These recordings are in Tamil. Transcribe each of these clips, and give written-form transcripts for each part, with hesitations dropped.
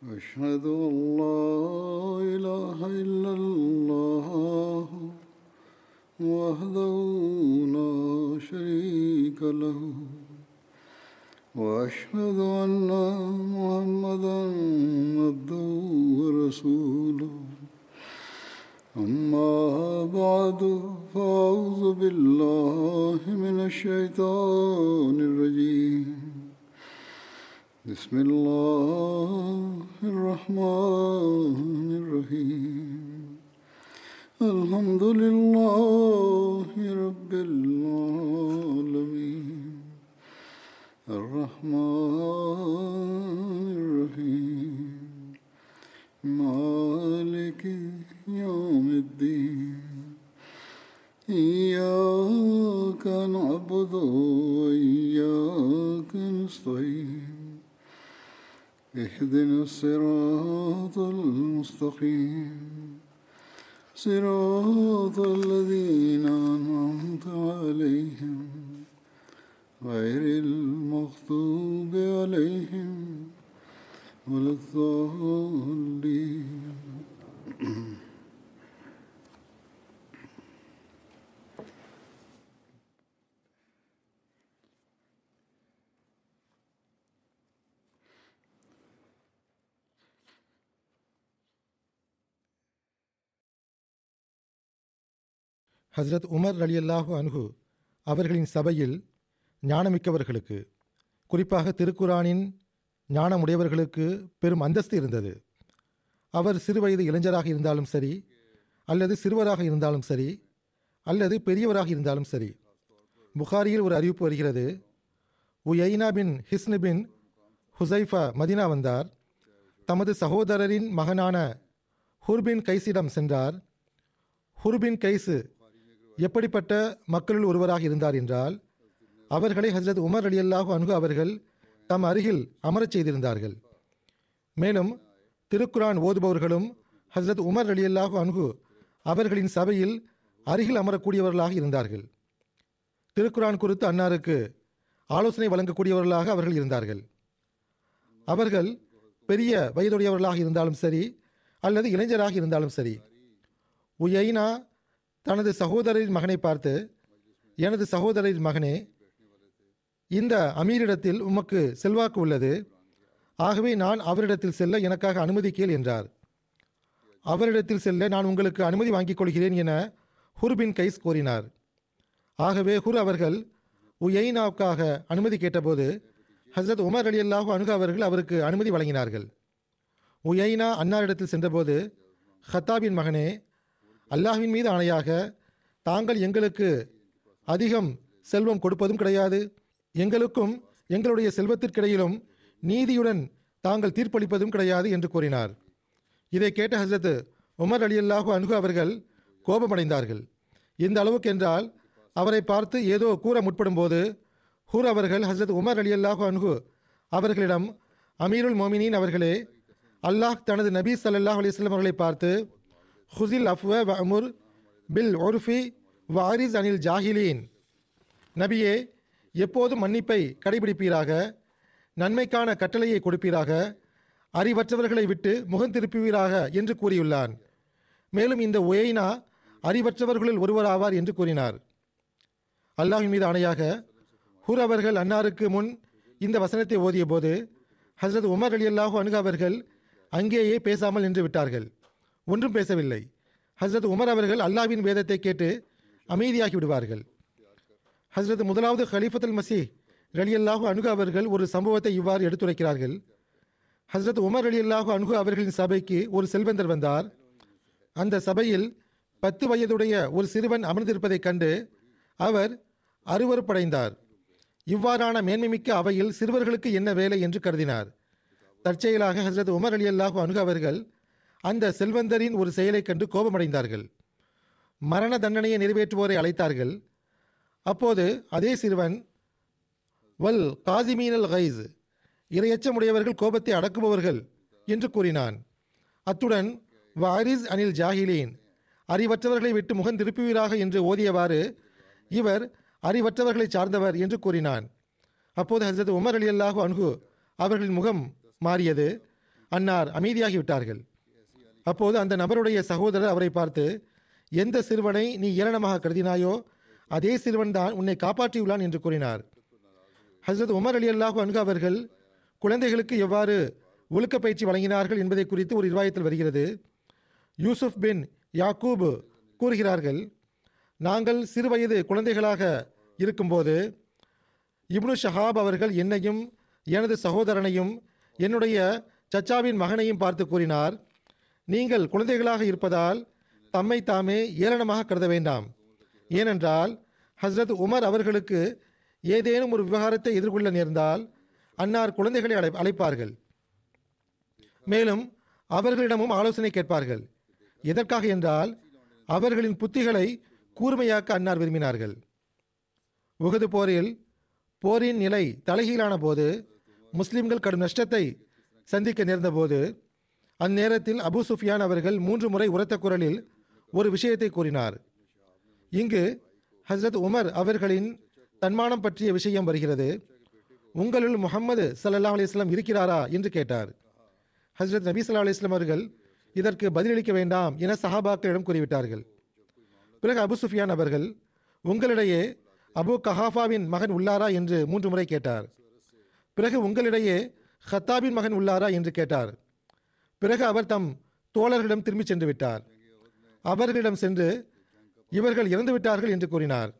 أشهد أن لا إله إلا الله وحده لا شريك له وأشهد أن محمدا عبده ورسوله أما بعد فأعوذ بالله من الشيطان الرجيم بسم الله الرحمن الرحيم الحمد لله رب العالمين الرحمن الرحيم مالك يوم الدين إياك نعبد وإياك نستعين اهدنا الصراط المستقيم صراط الذين أنعمت عليهم غير المغضوب عليهم ولا الضالين ஹஸ்ரத் உமர் ரலியல்லாஹு அன்ஹு அவர்களின் சபையில் ஞானமிக்கவர்களுக்கு, குறிப்பாக திருக்குரானின் ஞானமுடையவர்களுக்கு பெரும் அந்தஸ்து இருந்தது. அவர் சிறுவயது இளைஞராக இருந்தாலும் சரி, அல்லது சிறுவராக இருந்தாலும் சரி, அல்லது பெரியவராக இருந்தாலும் சரி. புகாரியில் ஒரு அறிவிப்பு வருகிறது, Uyaynah bin Hisn bin Hudhayfah Medina வந்தார். தமது சகோதரரின் மகனான ஹுர்பின் கைஸிடம் சென்றார். ஹுர்பின் கைஸு எப்படிப்பட்ட மக்களுள் ஒருவராக இருந்தார் என்றால், அவர்களை ஹஜ்ரத் உமர் ரலியல்லாஹு அன்ஹு அவர்கள் தம் அருகில் அமரச் செய்திருந்தார்கள். மேலும் திருக்குரான் ஓதுபவர்களும் ஹஜ்ரத் உமர் ரலியல்லாஹு அன்ஹு அவர்களின் சபையில் அருகில் அமரக்கூடியவர்களாக இருந்தார்கள். திருக்குரான் குறித்து அன்னாருக்கு ஆலோசனை வழங்கக்கூடியவர்களாக அவர்கள் இருந்தார்கள். அவர்கள் பெரிய வயதுடையவர்களாக இருந்தாலும் சரி, அல்லது இளைஞராக இருந்தாலும் சரி. உயைனா தனது சகோதரின் மகனை பார்த்து, எனது சகோதரின் மகனே, இந்த அமீரிடத்தில் உமக்கு செல்வாக்கு உள்ளது, ஆகவே நான் அவரிடத்தில் செல்ல எனக்காக அனுமதி கேள் என்றார். அவரிடத்தில் செல்ல நான் உங்களுக்கு அனுமதி வாங்கிக் கொள்கிறேன் என ஹுர்பின் கைஸ் கூறினார். ஆகவே ஹுர் அவர்கள் உயைனாவுக்காக அனுமதி கேட்டபோது ஹஸ்ரத் உமர் ரலியல்லாஹு அன்ஹு அவர்கள் அவருக்கு அனுமதி வழங்கினார்கள். உயைனா அன்னாரிடத்தில் சென்றபோது, ஹத்தாபின் மகனே, அல்லாஹ்வின் மீது ஆணையாக தாங்கள் எங்களுக்கு அதிகம் செல்வம் கொடுப்பதும் கிடையாது, எங்களுக்கும் எங்களுடைய செல்வத்திற்கிடையிலும் நீதியுடன் தாங்கள் தீர்ப்பளிப்பதும் கிடையாது என்று கூறினார். இதை கேட்ட ஹஸ்ரத் உமர் ரலியல்லாஹு அன்ஹு அவர்கள் கோபமடைந்தார்கள். இந்த அளவுக்கு என்றால், அவரை பார்த்து ஏதோ கூற முற்படும் போது ஹூர் அவர்கள் ஹஸ்ரத் உமர் ரலியல்லாஹு அன்ஹு அவர்களிடம், அமீருல் மோமினின் அவர்களே, அல்லாஹ் தனது நபி ஸல்லல்லாஹு அலைஹி வஸல்லம் அவர்களை பார்த்து, ஹுசில் அஃப்வ வ அமுர் பில் ஒர்ஃபி வாரிஸ் அனில் ஜாஹிலீன், நபியே, எப்போதும் மன்னிப்பை கடைபிடிப்பீராக, நன்மைக்கான கட்டளையை கொடுப்பீராக, அறிவற்றவர்களை விட்டு முகந்திருப்பீராக என்று கூறியுள்ளான். மேலும் இந்த உயைனா அறிவற்றவர்களில் ஒருவராவார் என்று கூறினார். அல்லாஹ்வின் மீது ஆணையாக ஹூர் அவர்கள் அன்னாருக்கு முன் இந்த வசனத்தை ஓதிய போது ஹஸ்ரத் உமர் ரலியல்லாஹு அன்ஹு அவர்கள் அங்கேயே பேசாமல் நின்று விட்டார்கள், ஒன்றும் பேசவில்லை. ஹஸ்ரத் உமர் அவர்கள் அல்லாஹ்வின் வேதத்தை கேட்டு அமைதியாகி விடுவார்கள். ஹஸ்ரத் முதலாவது ஹலீஃபத்துல் மசீஹ் ரலியல்லாஹு அன்ஹு அவர்கள் ஒரு சம்பவத்தை இவ்வாறு எடுத்துரைக்கிறார்கள். ஹஸ்ரத் உமர் ரலியல்லாஹு அன்ஹு அவர்களின் சபைக்கு ஒரு செல்வந்தர் வந்தார். அந்த சபையில் 10 வயதுடைய ஒரு சிறுவன் அமர்ந்திருப்பதைக் கண்டு அவர் அருவருப்படைந்தார். இவ்வாறான மேன்மைமிக்க அவையில் சிறுவர்களுக்கு என்ன வேலை என்று கருதினார். தற்செயலாக ஹஸ்ரத் உமர் ரலியல்லாஹு அன்ஹு அவர்கள் அந்த செல்வந்தரின் ஒரு செயலை கண்டு கோபமடைந்தார்கள். மரண தண்டனையை நிறைவேற்றுவோரை அழைத்தார்கள். அப்போது அதே சிறுவன், வல் காசிமீனல் கைஸ், இரையச்சமுடையவர்கள் கோபத்தை அடக்குபவர்கள் என்று கூறினான். அத்துடன் வாரிஸ் அனில் ஜாஹிலீன், அறிவற்றவர்களை விட்டு முகந்திருப்புவீராக என்று ஓதியவாறு இவர் அறிவற்றவர்களை சார்ந்தவர் என்று கூறினான். அப்போது ஹஸ்ரத் உமர் ரலியல்லாஹு அன்ஹு அவர்களின் முகம் மாறியது. அன்னார் அமைதியாகிவிட்டார்கள். அப்போது அந்த நபருடைய சகோதரர் அவரை பார்த்து, எந்த சிறுவனை நீ ஏளனமாக கருதினாயோ அதே சிறுவன் தான் உன்னை காப்பாற்றியுள்ளான் என்று கூறினார். ஹசரத் உமர் ரலியல்லாஹு அன்ஹு அவர்கள் குழந்தைகளுக்கு எவ்வாறு ஒழுக்க பயிற்சி வழங்கினார்கள் என்பதை குறித்து ஒரு ரிவாயத்தில் வருகிறது. யூசுப் பின் யாக்கூபு கூறுகிறார்கள், நாங்கள் சிறுவயது குழந்தைகளாக இருக்கும்போது இப்னு ஷஹாப் அவர்கள் என்னையும் எனது சகோதரனையும் என்னுடைய சச்சாவின் மகனையும் பார்த்து கூறினார், நீங்கள் குழந்தைகளாக இருப்பதால் தம்மை தாமே ஏளனமாக கருத வேண்டாம். ஏனென்றால் ஹஸ்ரத் உமர் அவர்களுக்கு ஏதேனும் ஒரு விவகாரத்தை எதிர்கொள்ள நேர்ந்தால் அன்னார் குழந்தைகளை அழைப்பார்கள். மேலும் அவர்களிடமும் ஆலோசனை கேட்பார்கள். எதற்காக என்றால் அவர்களின் புத்திகளை கூர்மையாக்க அன்னார் விரும்பினார்கள். உஹது போரில் போரின் நிலை தலைகீழான போது முஸ்லிம்கள் கடும் நஷ்டத்தை சந்திக்க நேர்ந்தபோது அந்நேரத்தில் அபு சுஃபியான் அவர்கள் 3 முறை உரத்த குரலில் ஒரு விஷயத்தை கூறினார். இங்கு ஹஸ்ரத் உமர் அவர்களின் தன்மானம் பற்றிய விஷயம் வருகிறது. உங்களுள் முஹம்மது ஸல்லல்லாஹு அலைஹி வஸல்லம் இருக்கிறாரா என்று கேட்டார். ஹஸ்ரத் நபி ஸல்லல்லாஹு அலைஹி வஸல்லம் அவர்கள் இதற்கு பதிலளிக்க வேண்டாம் என சஹாபாக்களிடம் கூறிவிட்டார்கள். பிறகு அபு சுஃபியான் அவர்கள் உங்களிடையே அபு கஹாஃபாவின் மகன் உள்ளாரா என்று 3 முறை கேட்டார். பிறகு உங்களிடையே ஹத்தாபின் மகன் உள்ளாரா என்று கேட்டார். பிறகு அவர் தம் தோழர்களிடம் திரும்பி சென்று விட்டார். அவர்களிடம் சென்று இவர்கள் இறந்துவிட்டார்கள் என்று கூறினார்.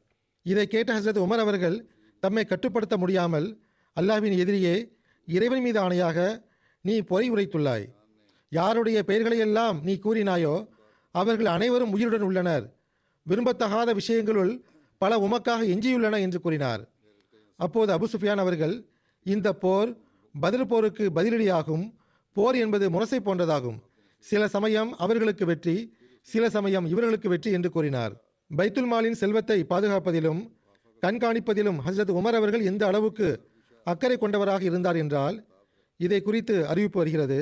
இதை கேட்ட ஹஸ்ரத் உமர் அவர்கள் தம்மை கட்டுப்படுத்த முடியாமல், அல்லாஹ்வின் எதிரியே, இறைவன் மீது ஆணையாக நீ பொய் உரைத்துள்ளாய். யாருடைய பெயர்களையெல்லாம் நீ கூறினாயோ அவர்கள் அனைவரும் உயிருடன் உள்ளனர். விரும்பத்தகாத விஷயங்களுள் பல உமக்காக எஞ்சியுள்ளன என்று கூறினார். அப்போது அபு சுஃபியான் அவர்கள், இந்த போர் பதில் போருக்கு பதிலடியாகும். போர் என்பது முரசை போன்றதாகும். சில சமயம் அவர்களுக்கு வெற்றி, சில சமயம் இவர்களுக்கு வெற்றி என்று கூறினார். பைத்துல் மாலின் செல்வத்தை பாதுகாப்பதிலும் கண்காணிப்பதிலும் ஹஸ்ரத் உமர் அவர்கள் எந்த அளவுக்கு அக்கறை கொண்டவராக இருந்தார் என்றால் இதை குறித்து அறிவிப்பு வருகிறது.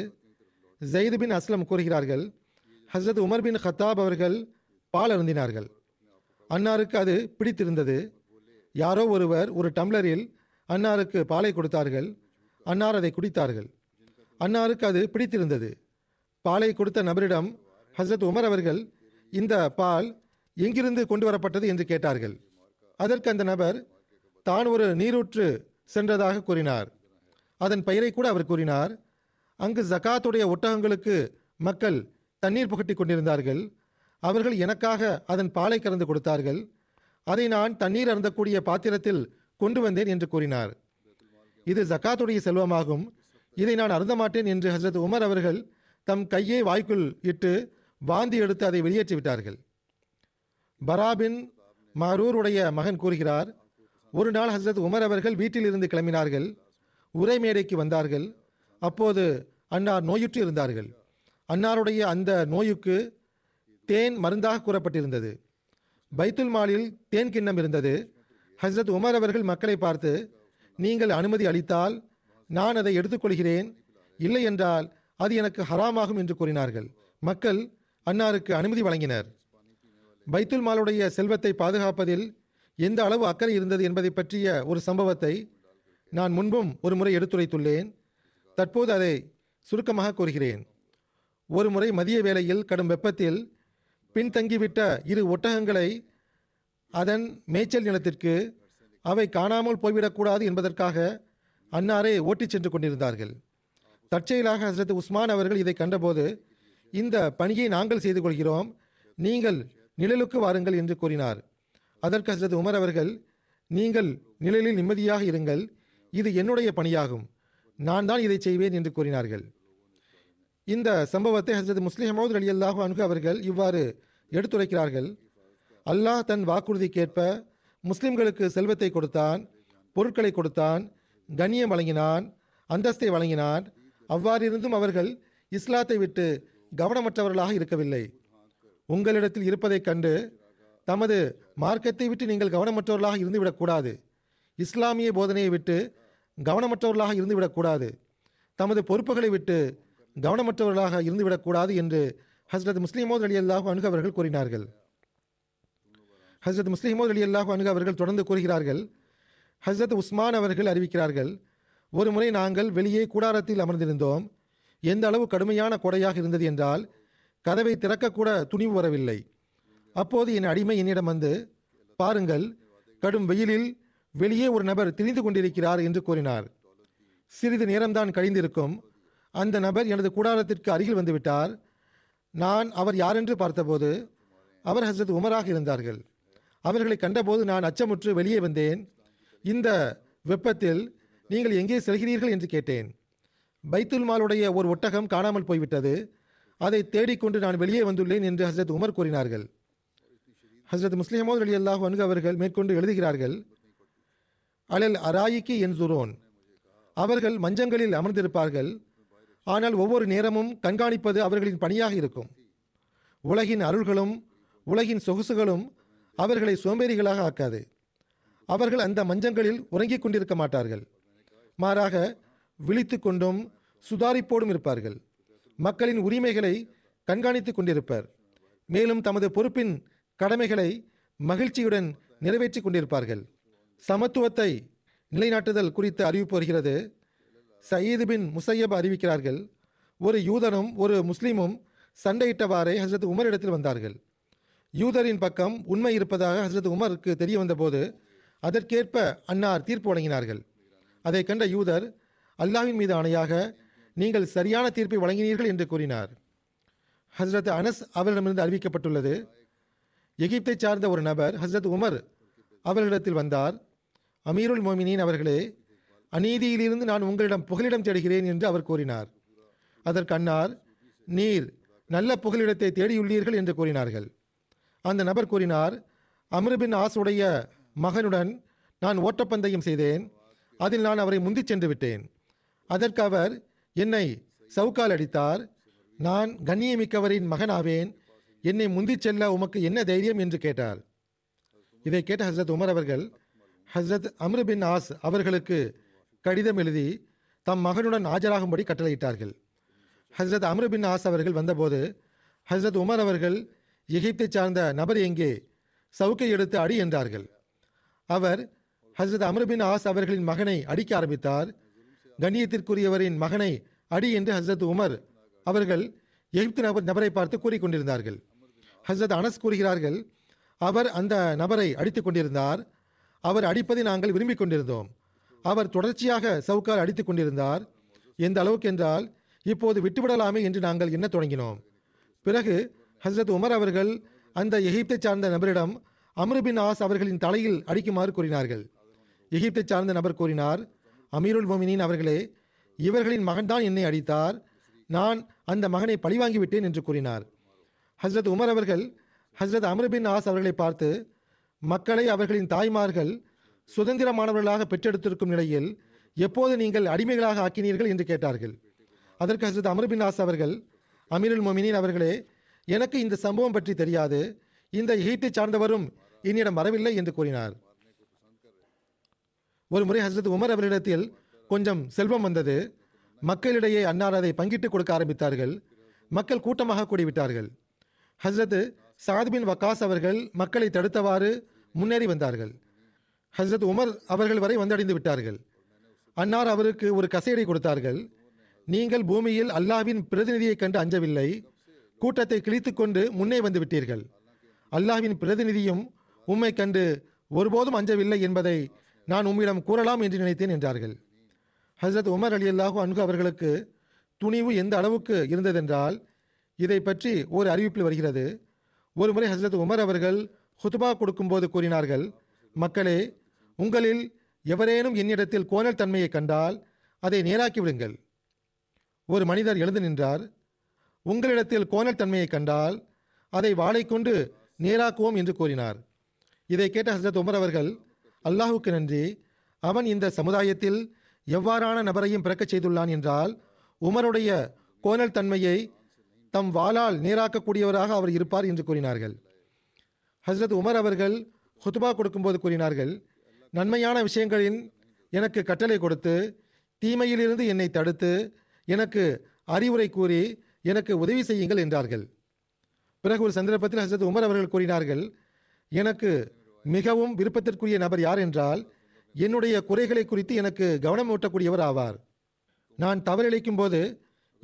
ஜெயித் பின் அஸ்லம் கூறுகிறார்கள், ஹஸ்ரத் உமர் பின் ஹத்தாப் அவர்கள் பால் அருந்தினார்கள். அன்னாருக்கு அது பிடித்திருந்தது. யாரோ ஒருவர் ஒரு டம்ளரில் அன்னாருக்கு பாலை கொடுத்தார்கள். அன்னார் அதை குடித்தார்கள். அன்னாருக்கு அது பிடித்திருந்தது. பாலை கொடுத்த நபரிடம் ஹஸ்ரத் உமர் அவர்கள், இந்த பால் எங்கிருந்து கொண்டு வரப்பட்டது என்று கேட்டார்கள். அதற்கு அந்த நபர் தான் ஒரு நீரூற்று சென்றதாக கூறினார். அதன் பெயரை கூட அவர் கூறினார். அங்கு ஜகாத்துடைய ஒட்டகங்களுக்கு மக்கள் தண்ணீர் புகட்டி கொண்டிருந்தார்கள். அவர்கள் எனக்காக அதன் பாலை கறந்து கொடுத்தார்கள். அதை நான் தண்ணீர் அருந்தக்கூடிய பாத்திரத்தில் கொண்டு வந்தேன் என்று கூறினார். இது ஜகாத்துடைய செல்வமாகும். இதை நான் அருந்த மாட்டேன் என்று ஹஸ்ரத் உமர் அவர்கள் தம் கையை வாய்க்குள் இட்டு வாந்தி எடுத்து அதை வெளியேற்றிவிட்டார்கள். பராபின் மாரூருடைய மகன் கூறுகிறார், ஒரு நாள் ஹஸ்ரத் உமர் அவர்கள் வீட்டில் இருந்து கிளம்பினார்கள். உரை மேடைக்கு வந்தார்கள். அப்போது அன்னார் நோயுற்று இருந்தார்கள். அன்னாருடைய அந்த நோயுக்கு தேன் மருந்தாக கூறப்பட்டிருந்தது. பைத்துல் மாலில் தேன் கிண்ணம் இருந்தது. ஹஸ்ரத் உமர் அவர்கள் மக்களை பார்த்து, நீங்கள் அனுமதி அளித்தால் நான் அதை எடுத்துக்கொள்கிறேன், இல்லை என்றால் அது எனக்கு ஹராமாகும் என்று கூறினார்கள். மக்கள் அன்னாருக்கு அனுமதி வழங்கினர். பைத்துல் மாலுடைய செல்வத்தை பாதுகாப்பதில் எந்த அளவு அக்கறை இருந்தது என்பதை பற்றிய ஒரு சம்பவத்தை நான் முன்பும் ஒரு முறை எடுத்துரைத்துள்ளேன். தற்போது அதை சுருக்கமாக கூறுகிறேன். ஒரு முறை மதிய வேளையில் கடும் வெப்பத்தில் பின்தங்கிவிட்ட 2 ஒட்டகங்களை அதன் மேய்ச்சல் நிலத்திற்கு அவை காணாமல் போய்விடக்கூடாது என்பதற்காக அன்னாரே ஓட்டிச் சென்று கொண்டிருந்தார்கள். தற்செயலாக ஹஸ்ரத் உஸ்மான் அவர்கள் இதை கண்டபோது, இந்த பணியை நாங்கள் செய்து கொள்கிறோம், நீங்கள் நிழலுக்கு வாருங்கள் என்று கூறினார். அதற்கு ஹஸ்ரத் உமர் அவர்கள், நீங்கள் நிழலில் நிம்மதியாக இருங்கள், இது என்னுடைய பணியாகும், நான் தான் இதை செய்வேன் என்று கூறினார்கள். இந்த சம்பவத்தை ஹஸ்ரத் முஸ்லிம் மௌத் ரலியல்லாஹு அன்ஹு அவர்கள் இவ்வாறு எடுத்துரைக்கிறார்கள். அல்லாஹ் தன் வாக்குறுதி கேட்ப முஸ்லிம்களுக்கு செல்வத்தை கொடுத்தான், பொருட்களை கொடுத்தான், கண்ணியம் வழங்கினான், அந்தஸ்தை வழங்கினான். அவ்வாறிருந்தும் அவர்கள் இஸ்லாத்தை விட்டு கவனமற்றவர்களாக இருக்கவில்லை. உங்களிடத்தில் இருப்பதைக் கண்டு தமது மார்க்கத்தை விட்டு நீங்கள் கவனமற்றவர்களாக இருந்துவிடக்கூடாது. இஸ்லாமிய போதனையை விட்டு கவனமற்றவர்களாக இருந்துவிடக்கூடாது. தமது பொறுப்புகளை விட்டு கவனமற்றவர்களாக இருந்துவிடக்கூடாது என்று ஹஸ்ரத் முஸ்லிமோத் ரலியல்லாஹு அன்ஹு அவர்கள் கூறினார்கள். ஹஸ்ரத் முஸ்லிமோத் ரலியல்லாஹு அன்ஹு அவர்கள் தொடர்ந்து கூறுகிறார்கள். ஹஸ்ரத் உஸ்மான் அவர்கள் அறிவிக்கிறார்கள், ஒரு முறை நாங்கள் வெளியே கூடாரத்தில் அமர்ந்திருந்தோம். எந்த அளவு கடுமையான கொடையாக இருந்தது என்றால் கதவை திறக்கக்கூட துணிவு வரவில்லை. அப்போது என் அடிமை என்னிடம் வந்து, பாருங்கள், கடும் வெயிலில் வெளியே ஒரு நபர் திரிந்து கொண்டிருக்கிறார் என்று கூறினார். சிறிது நேரம்தான் கழிந்திருக்கும். அந்த நபர் எனது கூடாரத்திற்கு அருகில் வந்துவிட்டார். நான் அவர் யாரென்று பார்த்தபோது அவர் ஹசரத் உமராக இருந்தார்கள். அவர்களை கண்டபோது நான் அச்சமுற்று வெளியே வந்தேன். இந்த வெப்பத்தில் நீங்கள் எங்கே செல்கிறீர்கள் என்று கேட்டேன். பைத்துல்மாலுடைய ஒரு ஒட்டகம் காணாமல் போய்விட்டது, அதை தேடிக்கொண்டு நான் வெளியே வந்துள்ளேன் என்று ஹசரத் உமர் கூறினார்கள். ஹசரத் முஸ்லிமோது ரலியல்லாஹு அன்ஹு அவர்கள் மேற்கொண்டு எழுதுகிறார்கள், அலல் அராயிக்கு என்சுரோன், அவர்கள் மஞ்சங்களில் அமர்ந்திருப்பார்கள், ஆனால் ஒவ்வொரு நேரமும் கண்காணிப்பது அவர்களின் பணியாக இருக்கும். உலகின் அருள்களும் உலகின் சொகுசுகளும் அவர்களை சோம்பேறிகளாக ஆக்காது. அவர்கள் அந்த மஞ்சங்களில் உறங்கிக் கொண்டிருக்க மாட்டார்கள், மாறாக விழித்து கொண்டும் சுதாரிப்போடும் இருப்பார்கள். மக்களின் உரிமைகளை கண்காணித்து கொண்டிருப்பர், மேலும் தமது பொறுப்பின் கடமைகளை மகிழ்ச்சியுடன் நிறைவேற்றி கொண்டிருப்பார்கள். சமத்துவத்தை நிலைநாட்டுதல் குறித்து அறிவிப்பு வருகிறது. சயீது பின் முசையப் அறிவிக்கிறார்கள், ஒரு யூதனும் ஒரு முஸ்லீமும் சண்டையிட்டவாறே ஹசரத் உமர் இடத்தில் வந்தார்கள். யூதரின் பக்கம் உண்மை இருப்பதாக ஹசரத் உமருக்கு தெரிய வந்தபோது அதற்கேற்ப அன்னார் தீர்ப்பு வழங்கினார்கள். அதை கண்ட யூதர், அல்லாஹ்வின் மீது ஆணையாக நீங்கள் சரியான தீர்ப்பை வழங்கினீர்கள் என்று கூறினார். ஹசரத் அனஸ் அவர்களிடமிருந்து அறிவிக்கப்பட்டுள்ளது, எகிப்தை சார்ந்த ஒரு நபர் ஹசரத் உமர் அவர்களிடத்தில் வந்தார். அமீருல் மோமினின் அவர்களே, அநீதியிலிருந்து நான் உங்களிடம் புகலிடம் தேடுகிறேன் என்று அவர் கூறினார். அதற்கு அன்னார், நீர் நல்ல புகலிடத்தை தேடியுள்ளீர்கள் என்று கூறினார்கள். அந்த நபர் கூறினார், அம்ருபின் ஆசுடைய மகனுடன் நான் ஓட்டப்பந்தயம் செய்தேன், அதில் நான் அவரை முந்தி சென்று விட்டேன். அதற்கு அவர் என்னை சவுக்கால் அடித்தார். நான் கண்ணியமிக்கவரின் மகனாவேன், என்னை முந்தி செல்ல உமக்கு என்ன தைரியம் என்று கேட்டார். இதை கேட்ட ஹசரத் உமர் அவர்கள் ஹசரத் அம்ரு பின் ஆஸ் அவர்களுக்கு கடிதம் எழுதி தம் மகனுடன் ஆஜராகும்படி கட்டளையிட்டார்கள். ஹசரத் அம்ரு பின் ஆஸ் அவர்கள் வந்தபோது ஹசரத் உமர் அவர்கள், எகிப்தை சார்ந்த நபர் எங்கே, சவுக்கை எடுத்து அடி என்றார்கள். அவர் ஹசரத் அம்ரு பின் ஆஸ் அவர்களின் மகனை அடிக்க ஆரம்பித்தார். கண்ணியத்திற்குரியவரின் மகனை அடி என்று ஹசரத் உமர் அவர்கள் எகிப்து நபரை பார்த்து கூறிக்கொண்டிருந்தார்கள். ஹசரத் அனஸ் கூறுகிறார்கள், அவர் அந்த நபரை அடித்து கொண்டிருந்தார். அவர் அடிப்பதை நாங்கள் விரும்பி கொண்டிருந்தோம். அவர் தொடர்ச்சியாக சவுக்கால் அடித்து கொண்டிருந்தார். எந்த அளவுக்கு என்றால், இப்போது விட்டுவிடலாமே என்று நாங்கள் எண்ண தொடங்கினோம். பிறகு ஹசரத் உமர் அவர்கள் அந்த எகிப்தை சார்ந்த நபரிடம் அம்ரு பின் ஆஸ் அவர்களின் தலையில் அடிக்குமாறு கூறினார்கள். எகிப்தை சார்ந்த நபர் கூறினார், அமீருல் மோமினின் அவர்களே, இவர்களின் மகன்தான் என்னை அடித்தார், நான் அந்த மகனை பழிவாங்கிவிட்டேன் என்று கூறினார். ஹசரத் உமர் அவர்கள் ஹசரத் அம்ரு பின் ஆஸ் அவர்களை பார்த்து, மக்களை அவர்களின் தாய்மார்கள் சுதந்திரமானவர்களாக பெற்றெடுத்திருக்கும் நிலையில் எப்போது நீங்கள் அடிமைகளாக ஆக்கினீர்கள் என்று கேட்டார்கள். அதற்கு ஹசரத் அம்ரு பின் ஆஸ் அவர்கள், அமீருல் மோமினின் அவர்களே, எனக்கு இந்த சம்பவம் பற்றி தெரியாது, இந்த எகிப்தை சார்ந்தவரும் என்னிடம் வரவில்லை என்று கூறினார். ஒரு முறை ஹசரத் உமர் அவர்களிடத்தில் கொஞ்சம் செல்வம் வந்தது. மக்களிடையே அன்னார் அதை பங்கிட்டு கொடுக்க ஆரம்பித்தார்கள். மக்கள் கூட்டமாக கூடிவிட்டார்கள். ஹசரத் சாத் பின் வக்காஸ் அவர்கள் மக்களை தடுத்தவாறு முன்னேறி வந்தார்கள். ஹசரத் உமர் அவர்கள் வரை வந்தடைந்து விட்டார்கள். அன்னார் அவருக்கு ஒரு கசையடை கொடுத்தார்கள். நீங்கள் பூமியில் அல்லாஹ்வின் பிரதிநிதியை கண்டு அஞ்சவில்லை, கூட்டத்தை கிழித்து கொண்டு முன்னே வந்து விட்டீர்கள். அல்லாஹ்வின் பிரதிநிதியும் உம்மை கண்டு ஒருபோதும் அஞ்சவில்லை என்பதை நான் உம்மிடம் கூறலாம் என்று நினைத்தேன் என்றார்கள். ஹசரத் உமர் ரலியல்லாஹு அன்ஹு அவர்களுக்கு துணிவு எந்த அளவுக்கு இருந்ததென்றால் இதை பற்றி ஒரு அறிவிப்பில் வருகிறது. ஒரு முறை ஹசரத் உமர் அவர்கள் ஹுத்பா கொடுக்கும்போது கூறினார்கள், மக்களே, உங்களில் எவரேனும் என்னிடத்தில் கோணல் தன்மையை கண்டால் அதை நேராக்கி விடுங்கள். ஒரு மனிதர் எழுந்து நின்றார். உங்களிடத்தில் கோணல் தன்மையை கண்டால் அதை வாளை கொண்டு நேராக்குவோம் என்று கூறினார். இதை கேட்ட ஹசரத் உமர் அவர்கள், அல்லாஹுக்கு நன்றி, அவன் இந்த சமுதாயத்தில் எவ்வாறான நபரையும் பிறக்கச் செய்துள்ளான் என்றால் உமருடைய கோணல் தன்மையை தம் வாளால் நேராக்கக்கூடியவராக அவர் இருப்பார் என்று கூறினார்கள். ஹசரத் உமர் அவர்கள் ஹுத்பா கொடுக்கும்போது கூறினார்கள், நன்மையான விஷயங்களின் எனக்கு கட்டளை கொடுத்து, தீமையிலிருந்து என்னை தடுத்து, எனக்கு அறிவுரை கூறி எனக்கு உதவி செய்யுங்கள் என்றார்கள். பிறகு ஒரு சந்தர்ப்பத்தில் ஹசரத் உமர் அவர்கள் கூறினார்கள், எனக்கு மிகவும் விருப்பத்திற்குரிய நபர் யார் என்றால் என்னுடைய குறைகளை குறித்து எனக்கு கவனம் ஊட்டக்கூடியவர் ஆவார். நான் தவறிழைக்கும் போது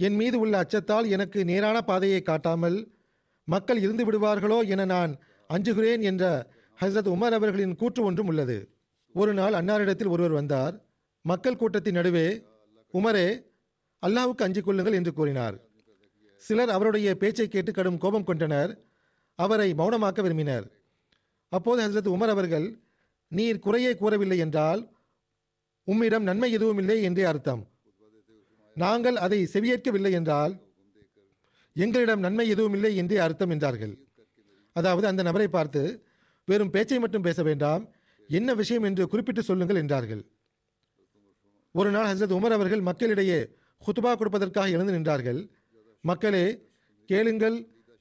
என் மீது உள்ள அச்சத்தால் எனக்கு நேரான பாதையை காட்டாமல் மக்கள் இருந்து விடுவார்களோ என நான் அஞ்சுகிறேன் என்ற ஹசரத் உமர் அவர்களின் கூற்று ஒன்றும் உள்ளது. ஒரு நாள் அன்னாரிடத்தில் ஒருவர் வந்தார். மக்கள் கூட்டத்தின் நடுவே, உமரே, அல்லாஹ்வுக்கு அஞ்சிக் கொள்ளுங்கள் என்று கூறினார். சிலர் அவருடைய பேச்சை கேட்டு கடும் கோபம் கொண்டனர். அவரை மௌனமாக்க விரும்பினர். அப்போது ஹசரத் உமர் அவர்கள், நீர் குறையை கூறவில்லை என்றால் உம்மிடம் நன்மை எதுவும் இல்லை என்றே அர்த்தம். நாங்கள் அதை செவியேற்கவில்லை என்றால் எங்களிடம் நன்மை எதுவும் இல்லை என்றே அர்த்தம் என்றார்கள். அதாவது, அந்த நபரை பார்த்து வெறும் பேச்சை மட்டும் பேச வேண்டாம், என்ன விஷயம் என்று குறிப்பிட்டு சொல்லுங்கள் என்றார்கள். ஒரு நாள் ஹசரத் உமர் அவர்கள் மக்களிடையே ஹுத்பா கொடுப்பதற்காக எழுந்து நின்றார்கள். மக்களே, கேளுங்கள்,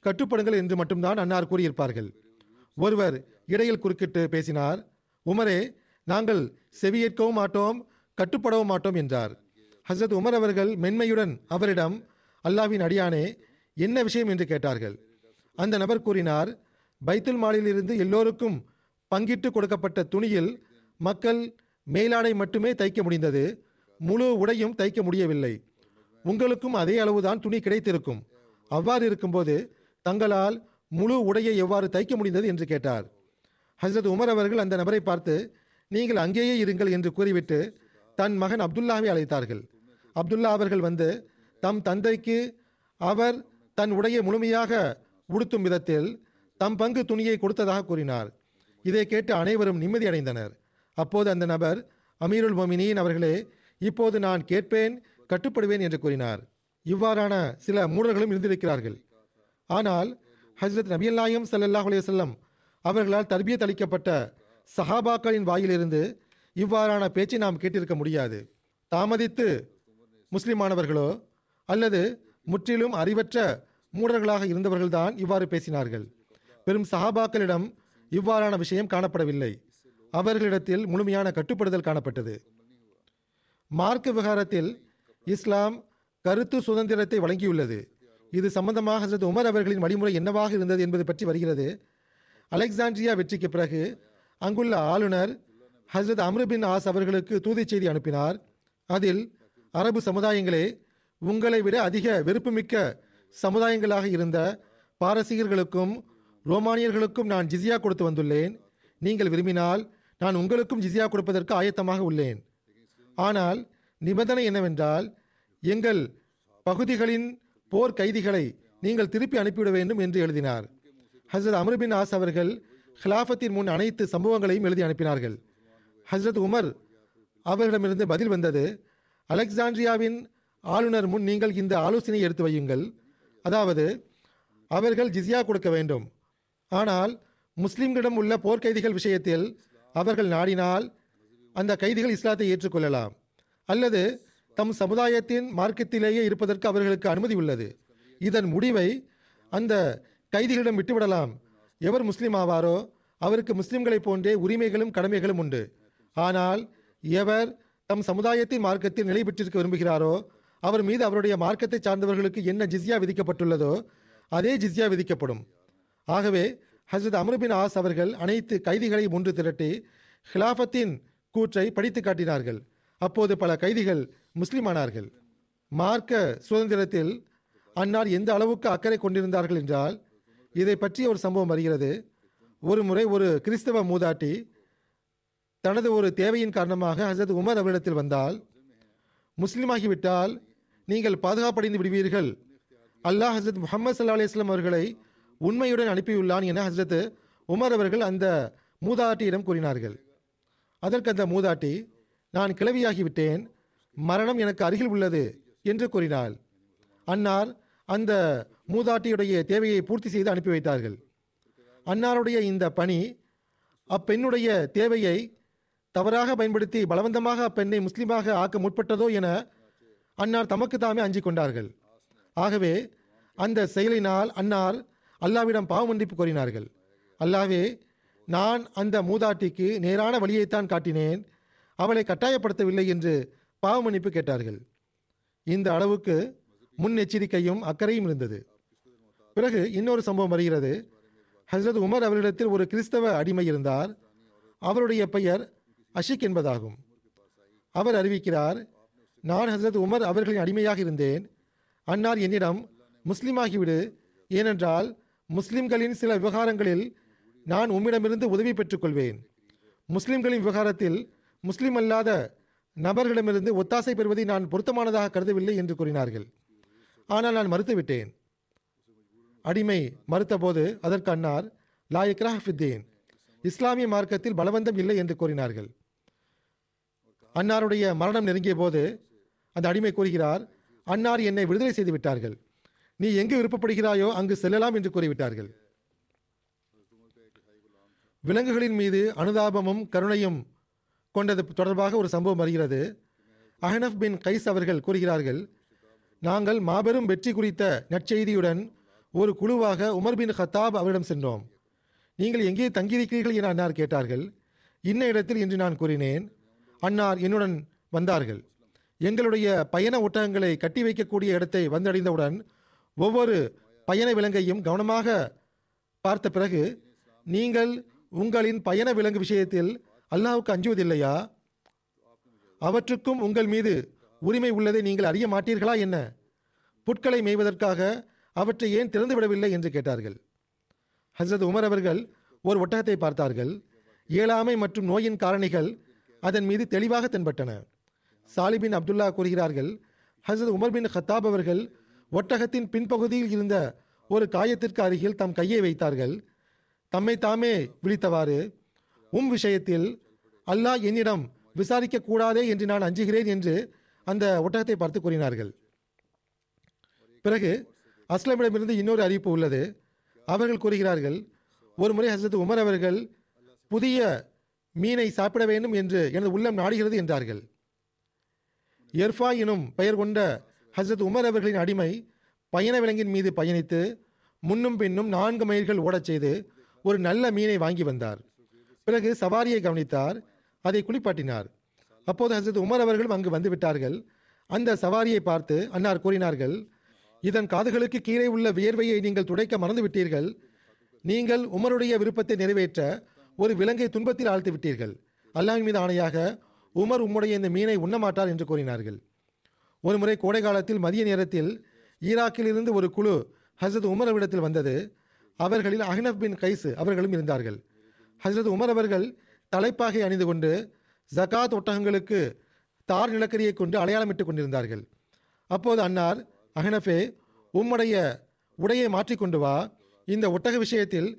கட்டுப்படுங்கள் என்று மட்டும்தான் அன்னார் கூறியிருப்பார்கள். ஒருவர் இடையில் குறுக்கிட்டு பேசினார். உமரே, நாங்கள் செவியேற்கவும் மாட்டோம், கட்டுப்படவும் மாட்டோம் என்றார். ஹசரத் உமர் அவர்கள் மென்மையுடன் அவரிடம், அல்லாஹ்வின் அடியானே, என்ன விஷயம் என்று கேட்டார்கள். அந்த நபர் கூறினார், பைத்துல் மாலிலிருந்து எல்லோருக்கும் பங்கிட்டு கொடுக்கப்பட்ட துணியில் மக்கள் மேலாடை மட்டுமே தைக்க முடிந்தது, முழு உடையும் தைக்க முடியவில்லை. உங்களுக்கும் அதே அளவுதான் துணி கிடைத்திருக்கும். அவ்வாறு இருக்கும்போது தங்களால் முழு உடையை எவ்வாறு தைக்க முடிந்தது என்று கேட்டார். ஹசரத் உமர் அவர்கள் அந்த நபரை பார்த்து, நீங்கள் அங்கேயே இருங்கள் என்று கூறிவிட்டு தன் மகன் அப்துல்லாவை அழைத்தார்கள். அப்துல்லா அவர்கள் வந்து தம் தந்தைக்கு அவர் தன் உடையை முழுமையாக உடுத்தும் விதத்தில் தம் பங்கு துணியை கொடுத்ததாக கூறினார். இதை கேட்டு அனைவரும் நிம்மதி அடைந்தனர். அப்போது அந்த நபர், அமீருல் மோமினீன் அவர்களே, இப்போது நான் கேட்பேன், கட்டுப்படுவேன் என்று கூறினார். இவ்வாறான சில மூடர்களும் இருந்திருக்கிறார்கள். ஆனால் ஹஜ்ரத் நபியல் நாயம் ஸல்லல்லாஹு அலைஹி வஸல்லம் அவர்களால் தர்பியத் அளிக்கப்பட்ட சஹாபாக்களின் வாயிலிருந்து இவ்வாறான பேச்சை நாம் கேட்டிருக்க முடியாது. தாமதித்து முஸ்லிமானவர்களோ அல்லது முற்றிலும் அறிவற்ற மூடர்களாக இருந்தவர்கள்தான் இவ்வாறு பேசினார்கள். பெரும் சஹாபாக்களிடம் இவ்வாறான விஷயம் காணப்படவில்லை. அவர்களிடத்தில் முழுமையான கட்டுப்படுதல் காணப்பட்டது. மார்க்க விகாரத்தில் இஸ்லாம் கருத்து சுதந்திரத்தை வழங்கியுள்ளது. இது சம்பந்தமாக ஹசரத் உமர் அவர்களின் வழிமுறை என்னவாக இருந்தது என்பது பற்றி வருகிறது. அலெக்சாண்ட்ரியா வெற்றிக்கு பிறகு அங்குள்ள ஆளுநர் ஹசரத் அம்ரு பின் ஆஸ் அவர்களுக்கு தூது செய்தி அனுப்பினார். அதில், அரபு சமுதாயங்களே, உங்களை விட அதிக வெறுப்புமிக்க சமுதாயங்களாக இருந்த பாரசீகர்களுக்கும் ரோமானியர்களுக்கும் நான் ஜிஸியா கொடுத்து வந்துள்ளேன். நீங்கள் விரும்பினால் நான் உங்களுக்கும் ஜிஸியா கொடுப்பதற்கு ஆயத்தமாக உள்ளேன். ஆனால் நிபந்தனை என்னவென்றால், எங்கள் பகுதிகளின் போர் கைதிகளை நீங்கள் திருப்பி அனுப்பிவிட வேண்டும் என்று எழுதினார். ஹசரத் அம்ரு பின் ஆஸ் அவர்கள் ஹிலாஃபத்தின் முன் அனைத்து சம்பவங்களையும் எழுதி அனுப்பினார்கள். ஹசரத் உமர் அவர்களிடமிருந்து பதில் வந்தது, அலெக்சாண்ட்ரியாவின் ஆளுநர் முன் நீங்கள் இந்த ஆலோசனையை எடுத்து வையுங்கள். அதாவது, அவர்கள் ஜிஸியா கொடுக்க வேண்டும். ஆனால் முஸ்லிம்களிடம் உள்ள போர்க்கைதிகள் விஷயத்தில் அவர்கள் நாடினால் அந்த கைதிகள் இஸ்லாத்தை ஏற்றுக்கொள்ளலாம், அல்லது தம் சமுதாயத்தின் மார்க்கத்திலேயே இருப்பதற்கு அவர்களுக்கு அனுமதி உள்ளது. இதன் முடிவை அந்த கைதிகளிடம் விட்டுவிடலாம். எவர் முஸ்லீம் ஆவாரோ அவருக்கு முஸ்லிம்களை போன்றே உரிமைகளும் கடமைகளும் உண்டு. ஆனால் எவர் தம் சமுதாயத்தின் மார்க்கத்தில் நிலை பெற்றிருக்க விரும்புகிறாரோ அவர் மீது அவருடைய மார்க்கத்தை சார்ந்தவர்களுக்கு என்ன ஜிஸியா விதிக்கப்பட்டுள்ளதோ அதே ஜிஸியா விதிக்கப்படும். ஆகவே ஹசரத் அம்ரு பின் ஆஸ் அவர்கள் அனைத்து கைதிகளை ஒன்று திரட்டி ஹிலாஃபத்தின் கூற்றை படித்து காட்டினார்கள். அப்போது பல கைதிகள் முஸ்லிமானார்கள். மார்க்க சுதந்திரத்தில் அன்னார் எந்த அளவுக்கு அக்கறை கொண்டிருந்தார்கள் என்றால், இதை பற்றிய ஒரு சம்பவம் வருகிறது. ஒரு முறை ஒரு கிறிஸ்தவ மூதாட்டி தனது ஒரு தேவையின் காரணமாக ஹசரத் உமர் அவரிடத்தில் வந்தால், முஸ்லீமாகிவிட்டால் நீங்கள் பாதுகாப்படைந்து விடுவீர்கள், அல்லாஹ் ஹசரத் முஹம்மது ஸல்லல்லாஹு அலைஹி வஸல்லம் அவர்களை உண்மையுடன் அனுப்பியுள்ளான் என ஹசரத் உமர் அவர்கள் அந்த மூதாட்டியிடம் கூறினார்கள். அதற்கு அந்த மூதாட்டி, நான் கிளவியாகிவிட்டேன், மரணம் எனக்கு அருகில் உள்ளது என்று கூறினாள். அன்னார் அந்த மூதாட்டியுடைய தேவையை பூர்த்தி செய்து அனுப்பி வைத்தார்கள். அன்னாருடைய இந்த பணி அப்பெண்ணுடைய தேவையை தவறாக பயன்படுத்தி பலவந்தமாக அப்பெண்ணை முஸ்லீமாக ஆக்க முற்பட்டதோ என அன்னார் தமக்கு தாமே அஞ்சிக் கொண்டார்கள். ஆகவே அந்த செயலினால் அன்னார் அல்லாஹ்விடம் பாவமன்னிப்பு கோரினார்கள். அல்லாஹ்வே, நான் அந்த மூதாட்டிக்கு நேரான வழியைத்தான் காட்டினேன், அவளை கட்டாயப்படுத்தவில்லை என்று பாவமன்னிப்பு கேட்டார்கள். இந்த அளவுக்கு முன்னெச்சரிக்கையும் அக்கறையும் இருந்தது. பிறகு இன்னொரு சம்பவம் வருகிறது. ஹசரத் உமர் அவரிடத்தில் ஒரு கிறிஸ்தவ அடிமை இருந்தார். அவருடைய பெயர் அஷிக் என்பதாகும். அவர் அறிவிக்கிறார், நான் ஹசரத் உமர் அவர்களின் அடிமையாக இருந்தேன். அன்னார் என்னிடம், முஸ்லீமாகிவிடு, ஏனென்றால் முஸ்லிம்களின் சில விவகாரங்களில் நான் உம்மிடமிருந்து உதவி பெற்றுக்கொள்வேன். முஸ்லிம்களின் விவகாரத்தில் முஸ்லீம் அல்லாத நபர்களிடமிருந்து ஒத்தாசை பெறுவதை நான் பொருத்தமானதாக கருதவில்லை என்று கூறினார்கள். ஆனால் நான் மறுத்துவிட்டேன். அடிமை மறுத்தபோது அதற்கு அன்னார், லா இக்ராஹ ஃபித்தீன், இஸ்லாமிய மார்க்கத்தில் பலவந்தம் இல்லை என்று கூறினார்கள். அன்னாருடைய மரணம் நெருங்கிய போது அந்த அடிமை கூறுகிறார், அன்னார் என்னை விடுதலை செய்து விட்டார்கள், நீ எங்கு விருப்பப்படுகிறாயோ அங்கு செல்லலாம் என்று கூறிவிட்டார்கள். விலங்குகளின் மீது அனுதாபமும் கருணையும் கொண்டது தொடர்பாக ஒரு சம்பவம் வருகிறது. அஹ்னஃப் பின் கைஸ் அவர்கள் கூறுகிறார்கள், நாங்கள் மாபெரும் வெற்றி குறித்த நற்செய்தியுடன் ஒரு குழுவாக உமர் பின் ஹத்தாப் அவரிடம் சென்றோம். நீங்கள் எங்கே தங்கியிருக்கிறீர்கள் என அன்னார் கேட்டார்கள். இன்ன இடத்தில் என்று நான் கூறினேன். அன்னார் என்னுடன் வந்தார்கள். எங்களுடைய பயண ஒட்டகங்களை கட்டி வைக்கக்கூடிய இடத்தை வந்தடைந்தவுடன் ஒவ்வொரு பயண விலங்கையும் கவனமாக பார்த்த பிறகு, நீங்கள் உங்களின் பயண விலங்கு விஷயத்தில் அல்லாஹ்வுக்கு அஞ்சுவதில்லையா? அவற்றுக்கும் உங்கள் மீது உரிமை உள்ளதை நீங்கள் அறிய மாட்டீர்களா என்ன? புட்களை மேய்வதற்காக அவற்றை ஏன் திறந்து விடவில்லை என்று கேட்டார்கள். ஹசரத் உமர் அவர்கள் ஒரு ஒட்டகத்தை பார்த்தார்கள். இயலாமை மற்றும் நோயின் காரணிகள் அதன் மீது தெளிவாக தென்பட்டன. சாலிபின் அப்துல்லா கூறுகிறார்கள், ஹசரத் உமர் பின் ஹத்தாப் அவர்கள் ஒட்டகத்தின் பின்பகுதியில் இருந்த ஒரு காயத்திற்கு அருகில் தம் கையை வைத்தார்கள். தம்மை தாமே விழித்தவாறு, உம் விஷயத்தில் அல்லாஹ் என்னிடம் விசாரிக்க கூடாதே என்று நான் அஞ்சுகிறேன் என்று அந்த ஒட்டகத்தை பார்த்து கூறினார்கள். பிறகு அஸ்லமிடமிருந்து இன்னொரு அறிவிப்பு உள்ளது. அவர்கள் கூறுகிறார்கள், ஒரு முறை ஹசரத் உமர் அவர்கள், புதிய மீனை சாப்பிட வேண்டும் என்று எனது உள்ளம் நாடுகிறது என்றார்கள். எர்ஃபா எனும் பெயர் கொண்ட ஹசரத் உமர் அவர்களின் அடிமை பயண விலங்கின் மீது பயணித்து முன்னும் பின்னும் 4 மைல்கள் ஓடச் செய்து ஒரு நல்ல மீனை வாங்கி வந்தார். பிறகு சவாரியை கவனித்தார், அதை குளிப்பாட்டினார். அப்போது ஹசரத் உமர் அவர்களும் அங்கு வந்துவிட்டார்கள். அந்த சவாரியை பார்த்து அன்னார் கூறினார்கள், இதன் காதுகளுக்கு கீழே உள்ள வியர்வையை நீங்கள் துடைக்க மறந்துவிட்டீர்கள். நீங்கள் உமருடைய விருப்பத்தை நிறைவேற்ற ஒரு விலங்கை துன்பத்தில் ஆழ்த்து விட்டீர்கள். அல்லாஹ்வின் மீது ஆணையாக உமர் உம்முடைய இந்த மீனை உண்ணமாட்டார் என்று கூறினார்கள். ஒரு முறை கோடை காலத்தில் மதிய நேரத்தில் ஈராக்கிலிருந்து ஒரு குழு ஹசரத் உமர் அவரிடத்தில் வந்தது. அவர்களில் அஹ்னஃப் பின் கைஸ் அவர்களும் இருந்தார்கள். ஹசரத் உமர் அவர்கள் தலைப்பாகை அணிந்து கொண்டு ஜகாத் ஒட்டகங்களுக்கு தார் நிலக்கரியை கொண்டு அடையாளமிட்டு கொண்டிருந்தார்கள். அப்போது அன்னார், அஹ்னஃபே, உம்முடைய உடையை மாற்றிக்கொண்டு வா, இந்த ஒட்டக விஷயத்தில்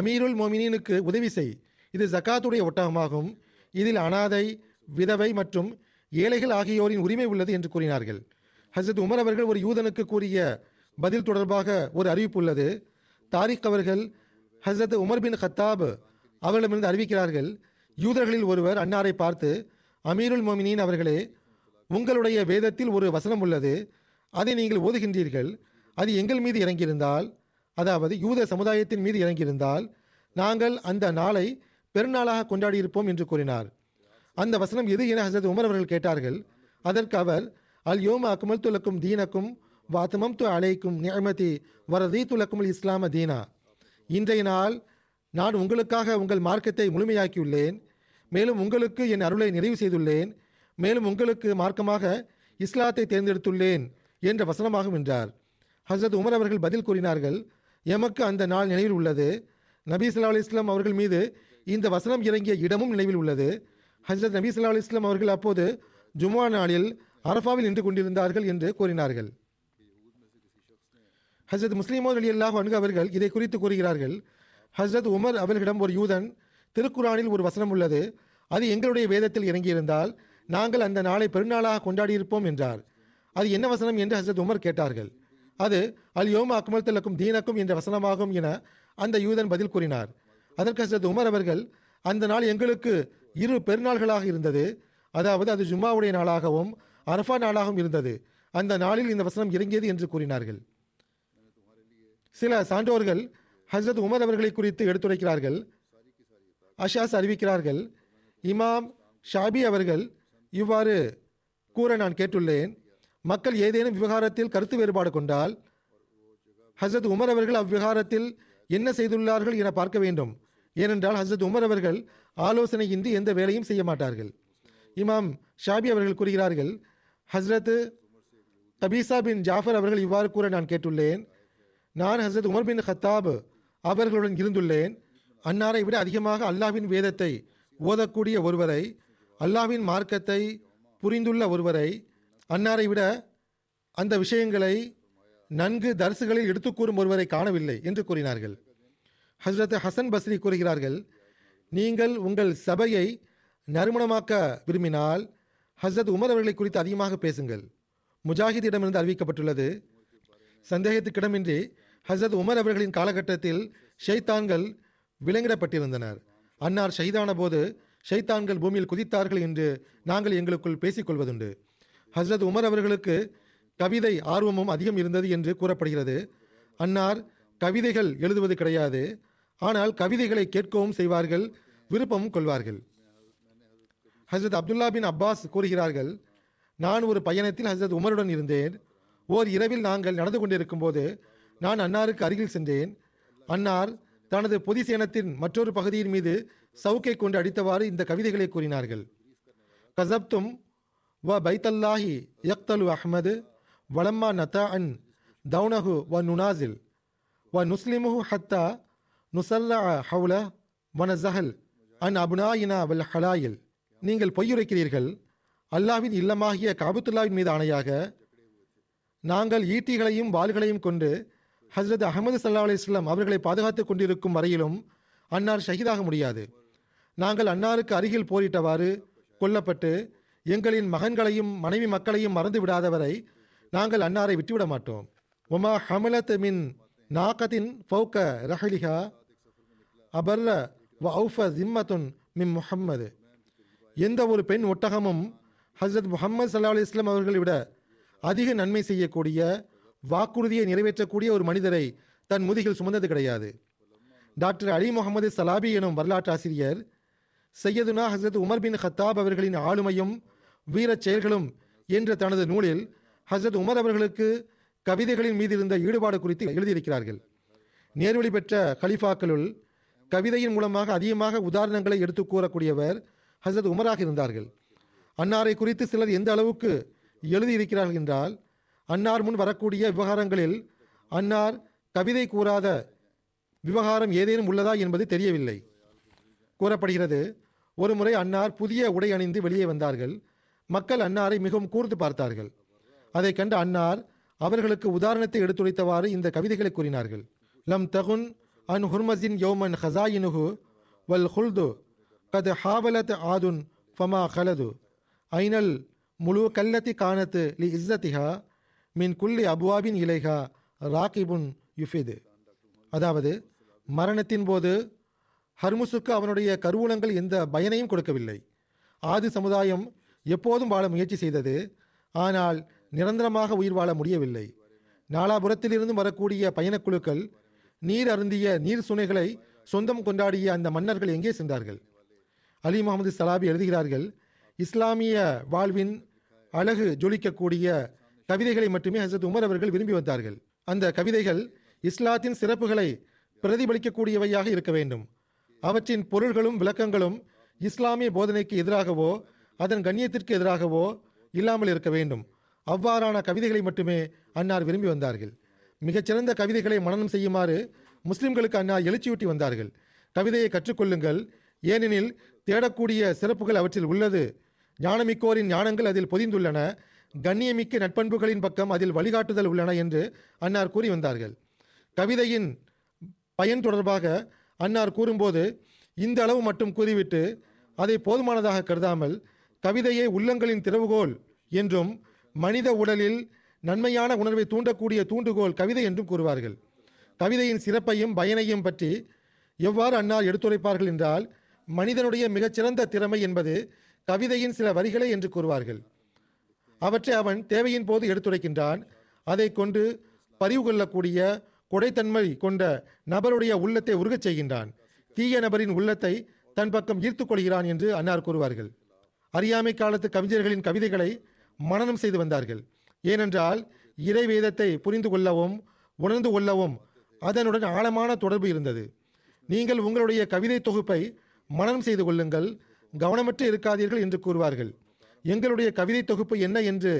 அமீருல் மோமினீனுக்கு உதவி செய், இது ஜகாத்துடைய ஒட்டகமாகும், இதில் அனாதை விதவை மற்றும் ஏழைகள் ஆகியோரின் உரிமை உள்ளது என்று கூறினார்கள். ஹசரத் உமர் அவர்கள் ஒரு யூதனுக்கு கூறிய பதில் தொடர்பாக ஒரு அறிவிப்பு உள்ளது. தாரிக் அவர்கள் ஹசரத் உமர் பின் ஹத்தாப் அவர்களிடமிருந்து அறிவிக்கிறார்கள், யூதர்களில் ஒருவர் அன்னாரை பார்த்து, அமீருல் மோமினீன் அவர்களே, உங்களுடைய வேதத்தில் ஒரு வசனம் உள்ளது, அதை நீங்கள் ஓதுகின்றீர்கள், அது எங்கள் மீது இறங்கியிருந்தால், அதாவது யூத சமுதாயத்தின் மீது இறங்கியிருந்தால், நாங்கள் அந்த நாளை பெருநாளாக கொண்டாடியிருப்போம் என்று கூறினார். அந்த வசனம் எது என ஹசரத் உமர் அவர்கள் கேட்டார்கள். அதற்கு அவர், அல் யோம அக்மல் துலக்கும் தீனக்கும் வாத்தமம் து அலைக்கும் நியமதி வரதீ துலக்குமல் இஸ்லாம தீனா, இன்றைய நாள் நான் உங்களுக்காக உங்கள் மார்க்கத்தை முழுமையாக்கியுள்ளேன், மேலும் உங்களுக்கு என் அருளை நிறைவு செய்துள்ளேன், மேலும் உங்களுக்கு மார்க்கமாக இஸ்லாத்தை தேர்ந்தெடுத்துள்ளேன் என்ற வசனமாகும் என்றார். ஹசரத் உமர் அவர்கள் பதில் கூறினார்கள், எமக்கு அந்த நாள் நினைவில் உள்ளது, நபி ஸல்லல்லாஹு அலைஹி வஸல்லம் அவர்கள் மீது இந்த வசனம் இறங்கிய இடமும் நினைவில் உள்ளது. ஹஜ்ரத் நபி ஸல்லல்லாஹு அலைஹி வஸல்லம் அவர்கள் அப்போது ஜும்ஆ நாளில் அரஃபாவில் நின்று கொண்டிருந்தார்கள் என்று கூறினார்கள். ஹஜ்ரத் முஸ்லிமோ ரலியல்லாஹு அன்ஹு அவர்கள் இதை குறித்து கூறுகிறார்கள், ஹஜ்ரத் உமர் அவர்களிடம் ஒரு யூதன், திருக்குரானில் ஒரு வசனம் உள்ளது, அது எங்களுடைய வேதத்தில் இறங்கியிருந்தால் நாங்கள் அந்த நாளை பெருநாளாக கொண்டாடியிருப்போம் என்றார். அது என்ன வசனம் என்று ஹஜ்ரத் உமர் கேட்டார்கள். அது அல் யோம அக்மல் தலக்கும் தீனக்கும் என்ற வசனமாகும் என அந்த யூதன் பதில் கூறினார். அதற்கு ஹஜ்ரத் உமர் அவர்கள், அந்த நாள் எங்களுக்கு 2 பெருநாள்களாக இருந்தது, அதாவது அது ஜும்மாவுடைய நாளாகவும் அரஃபா நாளாகவும் இருந்தது, அந்த நாளில் இந்த வசனம் இறங்கியது என்று கூறினார்கள். சில சான்றோர்கள் ஹஜ்ரத் உமர் அவர்களை குறித்து எடுத்துரைக்கிறார்கள். அஷாஸ் அறிவிக்கிறார்கள், இமாம் ஷாபி அவர்கள் இவ்வாறு கூற நான் கேட்டுள்ளேன், மக்கள் ஏதேனும் விவகாரத்தில் கருத்து வேறுபாடு கொண்டால் ஹஜ்ரத் உமர் அவர்கள் அவ்விவகாரத்தில் என்ன செய்துள்ளார்கள் என பார்க்க வேண்டும். ஏனென்றால் ஹஜ்ரத் உமர் அவர்கள் ஆலோசனையின்றி எந்த வேலையும் செய்ய மாட்டார்கள். இமாம் ஷாபி அவர்கள் கூறுகிறார்கள், ஹஜ்ரத் கபீசா பின் ஜாஃபர் அவர்கள் இவ்வாறு கூற நான் கேட்டுள்ளேன், நான் ஹசரத் உமர் பின் ஹத்தாப் அவர்களுடன் இருந்துள்ளேன். அன்னாரை விட அதிகமாக அல்லாஹ்வின் வேதத்தை ஓதக்கூடிய ஒருவரை, அல்லாஹ்வின் மார்க்கத்தை புரிந்துள்ள ஒருவரை, அன்னாரை விட அந்த விஷயங்களை நன்கு தர்சுகளில் எடுத்துக்கூறும் ஒருவரை காணவில்லை என்று கூறினார்கள். ஹஸ்ரத் ஹசன் பஸ்ரி கூறுகிறார்கள், நீங்கள் உங்கள் சபையை நறுமணமாக்க விரும்பினால் ஹஸ்ரத் உமர் அவர்களை குறித்து அதிகமாக பேசுங்கள். முஜாஹிதிடமிருந்து அறிவிக்கப்பட்டுள்ளது, சந்தேகத்துக்கிடமின்றி ஹஸ்ரத் உமர் அவர்களின் காலகட்டத்தில் ஷைத்தான்கள் விலங்கிடப்பட்டிருந்தனர். அன்னார் ஷஹீதான போது ஷைத்தான்கள் பூமியில் குதித்தார்கள் என்று நாங்கள் எங்களுக்குள் பேசிக்கொள்வதுண்டு. ஹஸ்ரத் உமர் அவர்களுக்கு கவிதை ஆர்வமும் அதிகம் இருந்தது என்று கூறப்படுகிறது. அன்னார் கவிதைகள் எழுதுவது கிடையாது, ஆனால் கவிதைகளை கேட்கவும் செய்வார்கள், விருப்பமும் கொள்வார்கள். ஹஸ்ரத் அப்துல்லா பின் அப்பாஸ் கூறுகிறார்கள், நான் ஒரு பயணத்தில் ஹஸ்ரத் உமருடன் இருந்தேன். ஓர் இரவில் நாங்கள் நடந்து கொண்டிருக்கும் போது நான் அன்னாருக்கு அருகில் சென்றேன். அன்னார் தனது பொதி சேனத்தின் மற்றொரு பகுதியின் மீது சவுக்கை கொண்டு அடித்தவாறு இந்த கவிதைகளை கூறினார்கள். கசப்தும் வ பைத்தல்லாஹி யக்தலு அஹ்மது வலம்மா நத்தா அன் தௌனஹு வ நுனாசில் வ நுஸ்லிமுஹு ஹத்தா நுசல்லா ஹவுல வன ஜஹல் அன் அபுனாயினா வல் ஹலாயில். நீங்கள் பொய்யுரைக்கிறீர்கள். அல்லாஹ்வின் இல்லமாகிய காபத்துல்லாவின் மீது ஆணையாக, நாங்கள் ஈட்டிகளையும் வாள்களையும் கொண்டு ஹஸ்ரத் அஹமது சல்லா அலி இஸ்லாம் அவர்களை பாதுகாத்துக் கொண்டிருக்கும் வரையிலும் அன்னார் ஷஹீதாக முடியாது. நாங்கள் அன்னாருக்கு அருகில் போரிட்டவாறு கொல்லப்பட்டு எங்களின் மகன்களையும் மனைவி மக்களையும் மறந்து விடாதவரை நாங்கள் அன்னாரை விட்டுவிட மாட்டோம். உமா ஹமலத் மின் நாகத்தின் ஃபௌக ரஹலிஹா அபர்ல வ ஔஃப ஜிம்மத்துன் மின் முஹம்மது. எந்த ஒரு பெண் ஒட்டகமும் ஹஸ்ரத் முஹம்மது சல்லா அலி இஸ்லாம் அவர்களை விட அதிக நன்மை செய்யக்கூடிய, வாக்குறுதியை நிறைவேற்றக்கூடிய ஒரு மனிதரை தன் முதுகில் சுமந்தது கிடையாது. டாக்டர் அலி முகமது சலாபி எனும் வரலாற்றாசிரியர் சையதுனா ஹஸ்ரத் உமர் பின் ஹத்தாப் அவர்களின் ஆளுமையும் வீரச் செயல்களும் என்ற தனது நூலில் ஹஸ்ரத் உமர் அவர்களுக்கு கவிதைகளின் மீது இருந்த ஈடுபாடு குறித்து எழுதியிருக்கிறார்கள். நேர்வழி பெற்ற கலிஃபாக்களுள் கவிதையின் மூலமாக அதிகமாக உதாரணங்களை எடுத்து கூறக்கூடியவர் ஹஸ்ரத் உமராக இருந்தார்கள். அன்னாரை குறித்து சிலர் எந்த அளவுக்கு எழுதியிருக்கிறார்கள் என்றால், அன்னார் முன் வரக்கூடிய விவகாரங்களில் அன்னார் கவிதை கூறாத விவகாரம் ஏதேனும் உள்ளதா என்பது தெரியவில்லை. கூறப்படுகிறது, ஒரு முறை அன்னார் புதிய உடை அணிந்து வெளியே வந்தார்கள். மக்கள் அன்னாரை மிகவும் கூர்ந்து பார்த்தார்கள். அதை கண்ட அன்னார் அவர்களுக்கு உதாரணத்தை எடுத்துரைத்தவாறு இந்த கவிதைகளை கூறினார்கள். லம் தகுன் அன் ஹுர்மசின் யோமன் ஹசாயினுஹு வல் ஹுல்து கத் ஹாவலத் ஆதுன் ஃபமா ஹலது ஐனல் முழு கல்லத்தி காணத்து லி இஸ்ஸத்திஹா மின் குல்லி அபுவாபின் இலைகா ராகிபுன் யுஃபிது. அதாவது, மரணத்தின் போது ஹர்முசுக்கு அவனுடைய கருவூலங்கள் எந்த பயனையும் கொடுக்கவில்லை. ஆது சமுதாயம் எப்போதும் வாழ முயற்சி செய்தது, ஆனால் நிரந்தரமாக உயிர் வாழ முடியவில்லை. நாலாபுரத்திலிருந்து வரக்கூடிய பயணக்குழுக்கள் நீர் அருந்திய நீர் சுனைகளை சொந்தம் கொண்டாடிய அந்த மன்னர்கள் எங்கே சென்றார்கள்? அலி முகமது சலாபி எழுதுகிறார்கள், இஸ்லாமிய வாழ்வின் அழகு ஜொலிக்கக்கூடிய கவிதைகளை மட்டுமே ஹசரத் உமர் அவர்கள் விரும்பி வந்தார்கள். அந்த கவிதைகள் இஸ்லாத்தின் சிறப்புகளை பிரதிபலிக்கக்கூடியவையாக இருக்க வேண்டும். அவற்றின் பொருள்களும் விளக்கங்களும் இஸ்லாமிய போதனைக்கு எதிராகவோ அதன் கண்ணியத்திற்கு எதிராகவோ இல்லாமல் இருக்க வேண்டும். அவ்வாறான கவிதைகளை மட்டுமே அன்னார் விரும்பி வந்தார்கள். மிகச்சிறந்த கவிதைகளை மனனம் செய்யுமாறு முஸ்லிம்களுக்கு அன்னார் எழுச்சியூட்டி வந்தார்கள். கவிதையை கற்றுக்கொள்ளுங்கள், ஏனெனில் தேடக்கூடிய சிறப்புகள் அவற்றில் உள்ளது. ஞானமிக்கோரின் ஞானங்கள் அதில் பொதிந்துள்ளன, கண்ணியமிக்க நட்பண்புகளின் பக்கம் அதில் வழிகாட்டுதல் உள்ளன என்று அன்னார் கூறி வந்தார்கள். கவிதையின் பயன் தொடர்பாக அன்னார் கூறும்போது இந்த அளவு மட்டும் கூறிவிட்டு அதை போதுமானதாக கருதாமல், கவிதையை உள்ளங்களின் திறவுகோல் என்றும் மனித உடலில் நன்மையான உணர்வை தூண்டக்கூடிய தூண்டுகோல் கவிதை என்றும் கூறுவார்கள். கவிதையின் சிறப்பையும் பயனையும் பற்றி எவ்வாறு அன்னார் எடுத்துரைப்பார்கள் என்றால், மனிதனுடைய மிகச்சிறந்த திறமை என்பது கவிதையின் சில வரிகளே என்று கூறுவார்கள். அவற்றை அவன் தேவையின் போது எடுத்துரைக்கின்றான். அதை கொண்டு பறிவு கொள்ளக்கூடிய கொடைத்தன்மை கொண்ட நபருடைய உள்ளத்தை உருகச் செய்கின்றான். தீய நபரின் உள்ளத்தை தன் பக்கம் ஈர்த்து கொள்கிறான் என்று அன்னார் கூறுவார்கள். அறியாமை காலத்து கவிஞர்களின் கவிதைகளை மனனம் செய்து வந்தார்கள். ஏனென்றால் இறை வேதத்தை புரிந்து கொள்ளவும் உணர்ந்து கொள்ளவும் அதனுடன் ஆழமான தொடர்பு இருந்தது. நீங்கள் உங்களுடைய கவிதை தொகுப்பை மனனம் செய்து கொள்ளுங்கள், கவனமற்று இருக்காதீர்கள் என்று கூறுவார்கள். எங்களுடைய கவிதை தொகுப்பு என்ன என்று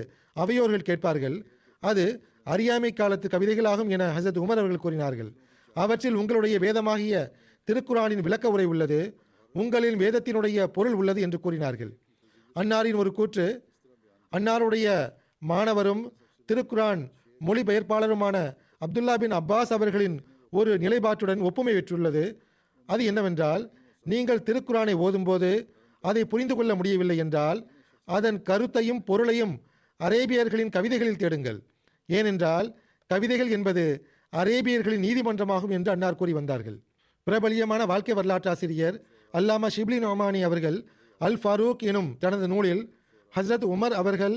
அவையோர்கள் கேட்பார்கள். அது அறியாமை காலத்து கவிதைகளாகும் என ஹசரத் உமர் அவர்கள் கூறினார்கள். அவற்றில் உங்களுடைய வேதமாகிய திருக்குரானின் விளக்க உரை உள்ளது, உங்களின் வேதத்தினுடைய பொருள் உள்ளது என்று கூறினார்கள். அன்னாரின் ஒரு கூற்று, அன்னாருடைய மாணவரும் திருக்குரான் மொழிபெயர்ப்பாளருமான அப்துல்லா பின் அப்பாஸ் அவர்களின் ஒரு நிலைப்பாட்டுடன் ஒப்புமை பெற்றுள்ளது. அது என்னவென்றால், நீங்கள் திருக்குரானை ஓதும்போது அதை புரிந்து கொள்ள முடியவில்லை என்றால் அதன் கருத்தையும் பொருளையும் அரேபியர்களின் கவிதைகளில் தேடுங்கள். ஏனென்றால் கவிதைகள் என்பது அரேபியர்களின் நீதிமன்றமாகும் என்று அன்னார் கூறி வந்தார்கள். பிரபலியமான வாழ்க்கை வரலாற்றாசிரியர் அல்லாமா ஷிப்லி நொமானி அவர்கள் அல் ஃபாரூக் எனும் தனது நூலில் ஹசரத் உமர் அவர்கள்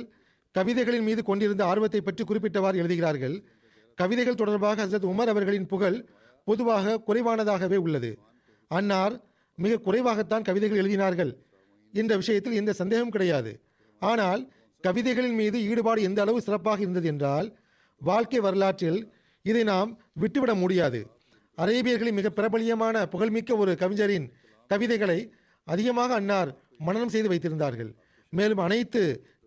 கவிதைகளின் மீது கொண்டிருந்த ஆர்வத்தை பற்றி குறிப்பிட்டவாறு எழுதுகிறார்கள். கவிதைகள் தொடர்பாக ஹசரத் உமர் அவர்களின் புகழ் பொதுவாக குறைவானதாகவே உள்ளது. அன்னார் மிக குறைவாகத்தான் கவிதைகள் எழுதினார்கள் என்ற விஷயத்தில் எந்த சந்தேகமும் கிடையாது. ஆனால் கவிதைகளின் மீது ஈடுபாடு எந்த அளவு சிறப்பாக இருந்தது என்றால் வாழ்க்கை வரலாற்றில் இதை நாம் விட்டுவிட முடியாது. அரேபியர்களின் மிக பிரபலியமான புகழ்மிக்க ஒரு கவிஞரின் கவிதைகளை அதிகமாக அன்னார் மனனம் செய்து வைத்திருந்தார்கள். மேலும் அனைத்து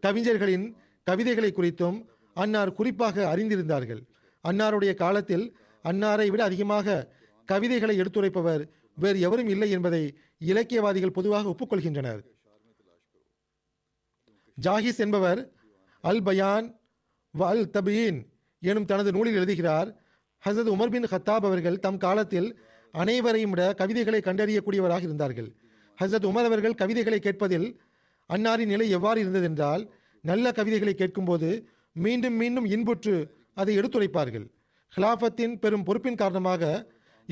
கவிஞர்களின் கவிதைகளை குறித்தும் அன்னார் குறிப்பாக அறிந்திருந்தார்கள். அன்னாருடைய காலத்தில் அன்னாரை விட அதிகமாக கவிதைகளை எடுத்துரைப்பவர் வேறு எவரும் இல்லை என்பதை இலக்கியவாதிகள் பொதுவாக ஒப்புக்கொள்கின்றனர். ஜாஹிஸ் என்பவர் அல் பயான் வ அல் தபீன் எனும் தனது நூலில் எழுதுகிறார், ஹசரத் உமர் பின் ஹத்தாப் அவர்கள் தம் காலத்தில் அனைவரையும் விட கவிதைகளை கண்டறியக்கூடியவராக இருந்தார்கள். ஹசரத் உமர் அவர்கள் கவிதைகளை கேட்பதில் அன்னாரின் நிலை எவ்வாறு இருந்ததென்றால், நல்ல கவிதைகளை கேட்கும்போது மீண்டும் மீண்டும் இன்புற்று அதை எடுத்துரைப்பார்கள். ஹிலாஃபத்தின் பெரும் பொறுப்பின் காரணமாக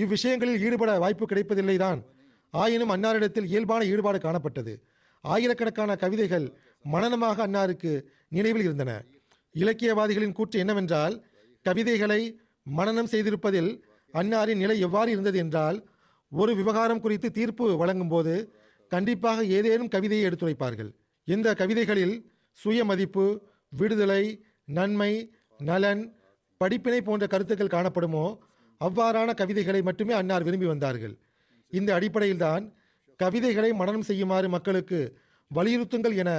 இவ்விஷயங்களில் ஈடுபட வாய்ப்பு கிடைப்பதில்லை தான். ஆயினும் அன்னாரிடத்தில் இயல்பான ஈடுபாடு காணப்பட்டது. ஆயிரக்கணக்கான கவிதைகள் மனனமாக அன்னாருக்கு நினைவில் இருந்தன. இலக்கியவாதிகளின் கூற்று என்னவென்றால், கவிதைகளை மனனம் செய்திருப்பதில் அன்னாரின் நிலை எவ்வாறு இருந்தது என்றால், ஒரு விவகாரம் குறித்து தீர்ப்பு வழங்கும் போது கண்டிப்பாக ஏதேனும் கவிதையை எடுத்துரைப்பார்கள். இந்த கவிதைகளில் சுயமதிப்பு, விடுதலை, நன்மை, நலன், படிப்பினை போன்ற கருத்துக்கள் காணப்படுமோ அவ்வாறான கவிதைகளை மட்டுமே அன்னார் விரும்பி வந்தார்கள். இந்த அடிப்படையில்தான் கவிதைகளை மனனம் செய்யுமாறு மக்களுக்கு வலியுறுத்துங்கள் என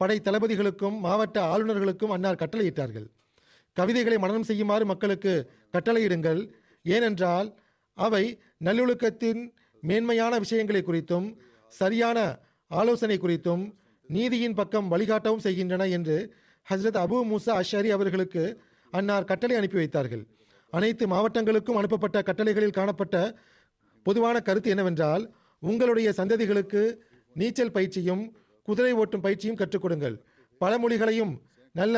படை தளபதிகளுக்கும் மாவட்ட ஆளுநர்களுக்கும் அன்னார் கட்டளையிட்டார்கள். கவிதைகளை மனனம் செய்யுமாறு மக்களுக்கு கட்டளையிடுங்கள், ஏனென்றால் அவை நல்லொழுக்கத்தின் மேன்மையான விஷயங்களை குறித்தும் சரியான ஆலோசனை குறித்தும் நீதியின் பக்கம் வழிகாட்டவும் செய்கின்றன என்று ஹசரத் அபு மூசா அஷரி அவர்களுக்கு அன்னார் கட்டளை அனுப்பி வைத்தார்கள். அனைத்து மாவட்டங்களுக்கும் அனுப்பப்பட்ட கட்டளைகளில் காணப்பட்ட பொதுவான கருத்து என்னவென்றால், உங்களுடைய சந்ததிகளுக்கு நீச்சல் பயிற்சியும் குதிரை ஓட்டும் பயிற்சியும் கற்றுக் கொடுங்கள், பழமொழிகளையும் நல்ல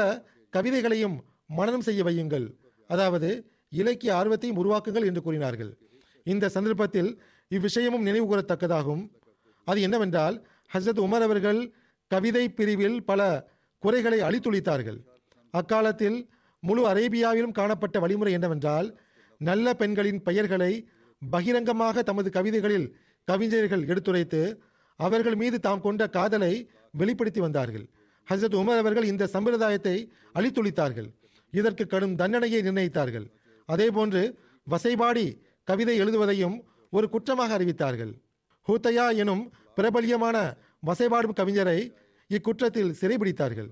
கவிதைகளையும் மனனம் செய்ய வையுங்கள், அதாவது இலக்கிய ஆர்வத்தையும் உருவாக்குங்கள் என்று கூறினார்கள். இந்த சந்தர்ப்பத்தில் இவ்விஷயமும் நினைவு கூறத்தக்கதாகும். அது என்னவென்றால், ஹசரத் உமர் அவர்கள் கவிதை பிரிவில் பல குறைகளை அழித்துளித்தார்கள். அக்காலத்தில் முழு அரேபியாவிலும் காணப்பட்ட வழிமுறை என்னவென்றால், நல்ல பெண்களின் பெயர்களை பகிரங்கமாக தமது கவிதைகளில் கவிஞர்கள் எடுத்துரைத்து அவர்கள் மீது தாம் கொண்ட காதலை வெளிப்படுத்தி வந்தார்கள். ஹசரத் உமர் அவர்கள் இந்த சம்பிரதாயத்தை அழித்துளித்தார்கள். இதற்கு கடும் தண்டனையை நிர்ணயித்தார்கள். அதேபோன்று வசைபாடி கவிதை எழுதுவதையும் ஒரு குற்றமாக அறிவித்தார்கள். ஹூத்தையா எனும் பிரபல்யமான வசைபாடும் கவிஞரை இக்குற்றத்தில் சிறைபிடித்தார்கள்.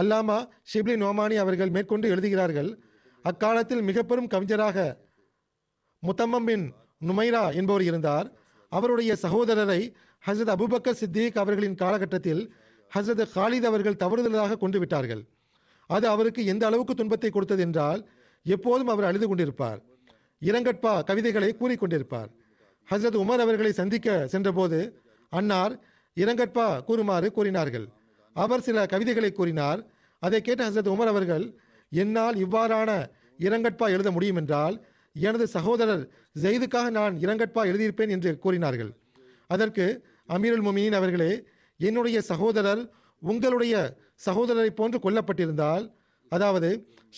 அல்லாமா ஷிப்லி நொமானி அவர்கள் மேற்கொண்டு எழுதுகிறார்கள், அக்காலத்தில் மிக பெரும் கவிஞராக முத்தம்மம் பின் நுமைரா என்பவர் இருந்தார். அவருடைய சகோதரரை ஹசரத் அபுபக்கர் சித்திக் அவர்களின் காலகட்டத்தில் ஹசரத் ஹாலித் அவர்கள் தவறுதலாக கொண்டு விட்டார்கள். அது அவருக்கு எந்த அளவுக்கு துன்பத்தை கொடுத்தது என்றால், எப்போதும் அவர் அழுது கொண்டிருப்பார், இரங்கற்பா கவிதைகளை கூறிக்கொண்டிருப்பார். ஹசரத் உமர் அவர்களை சந்திக்க சென்றபோது அன்னார் இரங்கற்பா கூறுமாறு கூறினார்கள். அவர் சில கவிதைகளை கூறினார். அதை கேட்ட ஹசரத் உமர் அவர்கள், என்னால் இவ்வாறான இரங்கற்பா எழுத முடியும் என்றால் எனது சகோதரர் ஜெயிதுக்காக நான் இரங்கற்பா எழுதியிருப்பேன் என்று கூறினார்கள். அதற்கு அமீருல் முமினின் அவர்களே, என்னுடைய சகோதரர் உங்களுடைய சகோதரரை போன்று கொல்லப்பட்டிருந்தால், அதாவது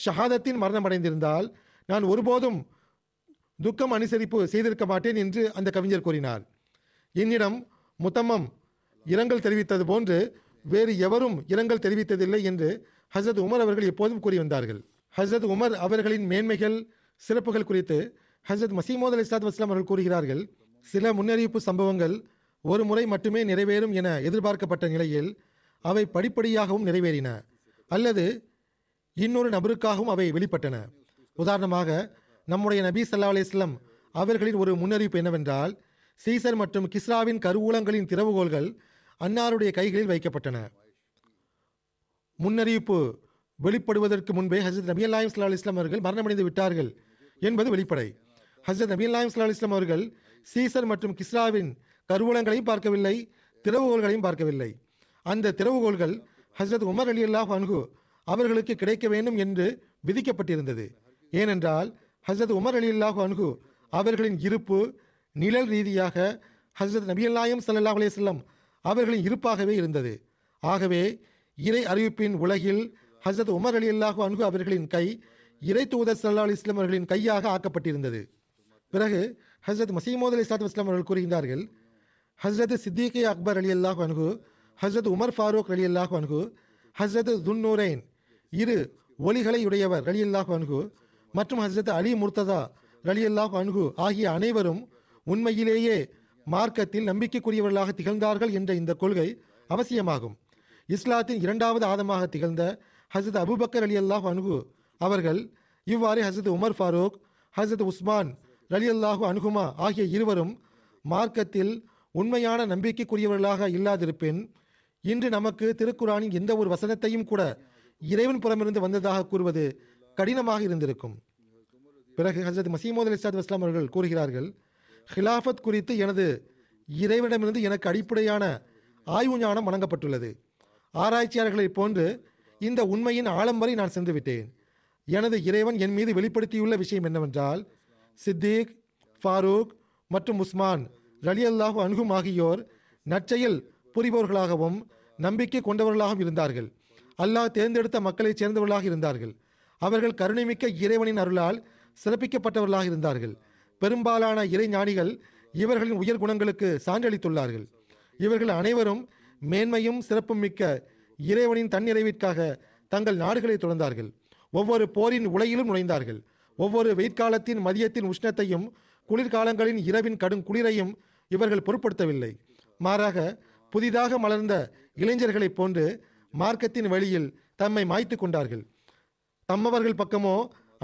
ஷஹாதத்தின் மரணமடைந்திருந்தால், நான் ஒருபோதும் துக்கம் அனுசரிப்பு செய்திருக்க மாட்டேன் என்று அந்த கவிஞர் கூறினார். என்னிடம் முத்தம்மம் இரங்கல் தெரிவித்தது போன்று வேறு எவரும் இரங்கல் தெரிவித்ததில்லை என்று ஹசரத் உமர் அவர்கள் எப்போதும் கூறி வந்தார்கள். ஹசரத் உமர் அவர்களின் மேன்மைகள் சிறப்புகள் குறித்து ஹசரத் மசீமோத் அலைஹிஸ்ஸலாத்து வஸ்ஸலாம் அவர்கள் கூறுகிறார்கள், சில முன்னறிவிப்பு சம்பவங்கள் ஒரு முறை மட்டுமே நிறைவேறும் என எதிர்பார்க்கப்பட்ட நிலையில் அவை படிப்படியாகவும் நிறைவேறின, அல்லது இன்னொரு நபருக்காகவும் அவை வெளிப்பட்டன. உதாரணமாக, நம்முடைய நபி ஸல்லல்லாஹு அலைஹி வஸல்லம் அவர்களின் ஒரு முன்னறிவிப்பு என்னவென்றால், சீசர் மற்றும் கிஸ்ராவின் கருவூலங்களின் திறவுகோள்கள் அன்னாருடைய கைகளில் வைக்கப்பட்டன. முன்னறிவிப்பு வெளிப்படுவதற்கு முன்பே ஹஜ்ரத் நபி ஸல்லல்லாஹு அலைஹி வஸல்லம் அவர்கள் மரணமடைந்து விட்டார்கள் என்பது வெளிப்படை. ஹஜ்ரத் நபி ஸல்லல்லாஹு அலைஹி வஸல்லம் அவர்கள் சீசர் மற்றும் கிஸ்ராவின் கருவூலங்களையும் பார்க்கவில்லை, திறவுகோள்களையும் பார்க்கவில்லை. அந்த திறவுகோள்கள் ஹஜ்ரத் உமர் ரலியல்லாஹு அன்ஹு அவர்களுக்கு கிடைக்க வேண்டும் என்று விதிக்கப்பட்டிருந்தது. ஏனென்றால் ஹஜ்ரத் உமர் ரலியல்லாஹு அன்ஹு அவர்களின் இருப்பு நிழல் ரீதியாக ஹஜ்ரத் நபி ஸல்லல்லாஹு அலைஹி வஸல்லம் அவர்களின் இருப்பாகவே இருந்தது. ஆகவே இறை அறிவிப்பின் உலகில் ஹஜ்ரத் உமர் ரலியல்லாஹு அன்ஹு அவர்களின் கை இறை தூதர் ஸல்லல்லாஹு அலைஹி வஸல்லம் அவர்களின் கையாக ஆக்கப்பட்டிருந்தது. பிறகு ஹஜ்ரத் மஸீஹ் மவ்ஊத் அலைஹிஸ்ஸலாத்து வஸ்ஸலாம் அவர்கள் கூறுகின்றார்கள், ஹஜ்ரத் சித்திக் அக்பர் ரலியல்லாஹு அன்ஹு, ஹஜ்ரத் உமர் ஃபாரூக் ரலியல்லாஹு அன்ஹு, ஹஜ்ரத் துன்னூரைன் இரு ஒளிகளை உடையவர் ரலியல்லாஹு அன்ஹு மற்றும் ஹஜ்ரத் அலி முர்த்ததா ரலியல்லாஹு அன்ஹு ஆகிய அனைவரும் உண்மையிலேயே மார்க்கத்தில் நம்பிக்கைக்குரியவர்களாக திகழ்ந்தார்கள் என்ற இந்த கொள்கை அவசியமாகும். இஸ்லாத்தின் இரண்டாவது ஆதமாக திகழ்ந்த ஹஜ்ரத் அபூபக்கர் ரலியல்லாஹு அன்ஹு அவர்கள் இவ்வாறு ஹஜ்ரத் உமர் ஃபாரூக், ஹஜ்ரத் உஸ்மான் ரலியல்லாஹு அன்ஹுமா ஆகிய இருவரும் மார்க்கத்தில் உண்மையான நம்பிக்கைக்குரியவர்களாக இல்லாதிருப்பின் இன்று நமக்கு திருக்குரானின் எந்த ஒரு வசனத்தையும் கூட இறைவன் புறமிருந்து வந்ததாக கூறுவது கடினமாக இருந்திருக்கும். பிறகு ஹஜ்ரத் மஸீஹ் மவ்ஊத் அலைஹிஸ்ஸலாத்து வஸ்ஸலாம் அவர்கள் கூறுகிறார்கள், ஹிலாஃபத் குறித்து எனது இறைவனிடமிருந்து எனக்கு அடிப்படையான ஆய்வு ஞானம் வழங்கப்பட்டுள்ளது. ஆராய்ச்சியாளர்களை போன்று இந்த உண்மையின் ஆழம் வரை நான் சென்றுவிட்டேன். எனது இறைவன் என் மீது வெளிப்படுத்தியுள்ள விஷயம் என்னவென்றால், சித்திக், ஃபாரூக் மற்றும் உஸ்மான் ரலியல்லாஹு அன்ஹும் ஆகியோர் நற்செயல் புரிபவர்களாகவும் நம்பிக்கை கொண்டவர்களாகவும் இருந்தார்கள். அல்லாஹ் தேர்ந்தெடுத்த மக்களைச் சேர்ந்தவர்களாக இருந்தார்கள். அவர்கள் கருணைமிக்க இறைவனின் அருளால் சிறப்பிக்கப்பட்டவர்களாக இருந்தார்கள். பெரும்பாலான இறை ஞானிகள் இவர்களின் உயர் குணங்களுக்கு சான்றளித்துள்ளார்கள். இவர்கள் அனைவரும் மேன்மையும் சிறப்பும் மிக்க இறைவனின் தன்னிறைவிற்காக தங்கள் நாடுகளை தொடர்ந்தார்கள். ஒவ்வொரு போரின் உலையிலும் நுழைந்தார்கள். ஒவ்வொரு வெயிற்காலத்தின் மதியத்தின் உஷ்ணத்தையும் குளிர்காலங்களின் இரவின் கடும் குளிரையும் இவர்கள் பொருட்படுத்தவில்லை. மாறாக புதிதாக மலர்ந்த இளைஞர்களைப் போன்று மார்க்கத்தின் வழியில் தம்மை மாய்த்து கொண்டார்கள். தம்மவர்கள் பக்கமோ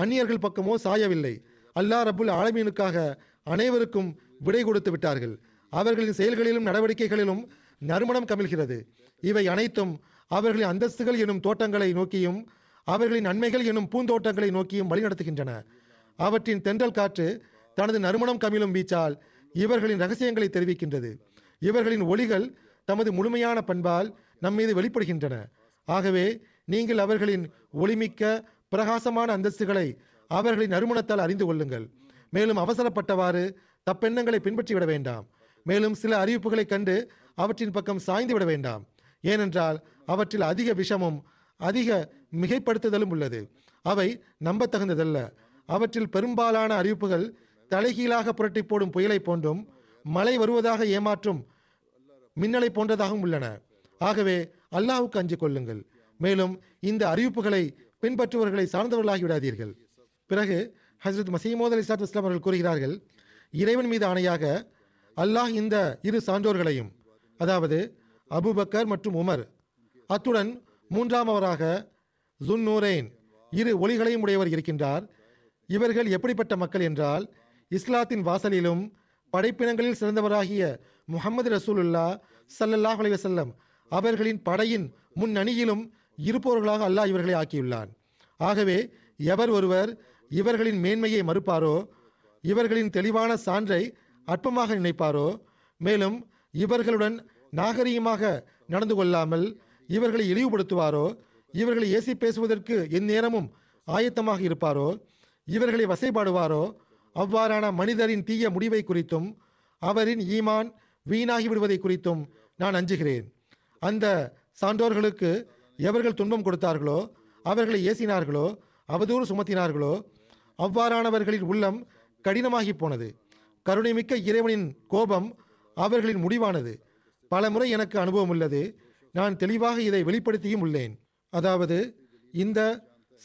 அந்நியர்கள் பக்கமோ சாயவில்லை. அல்லாஹ் ரபுல் ஆலமீனுக்காக அனைவருக்கும் விடை கொடுத்து விட்டார்கள். அவர்களின் செயல்களிலும் நடவடிக்கைகளிலும் நறுமணம் கமிழ்கிறது. இவை அனைத்தும் அவர்களின் அந்தஸ்துகள் எனும் தோட்டங்களை நோக்கியும் அவர்களின் நன்மைகள் எனும் பூந்தோட்டங்களை நோக்கியும் வழிநடத்துகின்றன. அவற்றின் தென்றல் காற்று தனது நறுமணம் கமிழும் வீச்சால் இவர்களின் ரகசியங்களை தெரிவிக்கின்றது. இவர்களின் ஒளிகள் தமது முழுமையான பண்பால் நம்மீது வெளிப்படுகின்றன. ஆகவே நீங்கள் அவர்களின் ஒளிமிக்க பிரகாசமான அந்தஸ்துகளை அவர்களின் நறுமணத்தால் அறிந்து கொள்ளுங்கள். மேலும் அவசரப்பட்டவாறு தப்பெண்ணங்களை பின்பற்றிவிட வேண்டாம். மேலும் சில அறிவிப்புகளை கண்டு அவற்றின் பக்கம் சாய்ந்து விட வேண்டாம். ஏனென்றால் அவற்றில் அதிக விஷமும் அதிக மிகைப்படுத்துதலும் உள்ளது. அவை நம்பத்தகுந்ததல்ல. அவற்றில் பெரும்பாலான அறிவிப்புகள் தலைகீழாக புரட்டி போடும் புயலை போன்றும் மழை வருவதாக ஏமாற்றும் மின்னலை போன்றதாகவும் உள்ளன. ஆகவே அல்லாஹ்வுக்கு அஞ்சு கொள்ளுங்கள். மேலும் இந்த அறிவிப்புகளை பின்பற்றுவர்களை சார்ந்தவர்களாகி விடாதீர்கள். பிறகு ஹஜ்ரத் மஸீஹ் மவ்ஊத் அலைஹிஸ்ஸலாத்து வஸ்ஸலாம் அவர்கள் கூறுகிறார்கள், இறைவன் மீது ஆணையாக அல்லாஹ் இந்த இரு சான்றோர்களையும், அதாவது அபூபக்கர் மற்றும் உமர், அத்துடன் மூன்றாமவராக ஜுன்னூரைன் இரு ஒளிகளையும் உடையவர் இருக்கின்றார். இவர்கள் எப்படிப்பட்ட மக்கள் என்றால், இஸ்லாத்தின் வாசலிலும் படைப்பினங்களில் சிறந்தவராகிய முஹம்மது ரசூலுல்லாஹ் ஸல்லல்லாஹு அலைஹி வஸல்லம் அவர்களின் படையின் முன்னணியிலும் இருப்பவர்களாக அல்லாஹ் இவர்களை ஆக்கியுள்ளார். ஆகவே எவர் ஒருவர் இவர்களின் மேன்மையை மறுப்பாரோ, இவர்களின் தெளிவான சான்றை அற்பமாக நினைப்பாரோ, மேலும் இவர்களுடன் நாகரீகமாக நடந்து கொள்ளாமல் இவர்களை இழிவுபடுத்துவாரோ, இவர்களை ஏசி பேசுவதற்கு எந்நேரமும் ஆயத்தமாக இருப்பாரோ, இவர்களை வசைபாடுவாரோ, அவ்வாறான மனிதரின் தீய முடிவை குறித்தும் அவரின் ஈமான் வீணாகிவிடுவதை குறித்தும் நான் அஞ்சுகிறேன். அந்த சான்றோர்களுக்கு எவர்கள் துன்பம் கொடுத்தார்களோ, அவர்களை ஏசினார்களோ, அவதூறு சுமத்தினார்களோ, அவ்வாறானவர்களின் உள்ளம் கடினமாகி போனது. கருணைமிக்க இறைவனின் கோபம் அவர்களின் முடிவானது. பல முறை எனக்கு அனுபவம் உள்ளது. நான் தெளிவாக இதை வெளிப்படுத்தியும் உள்ளேன். அதாவது, இந்த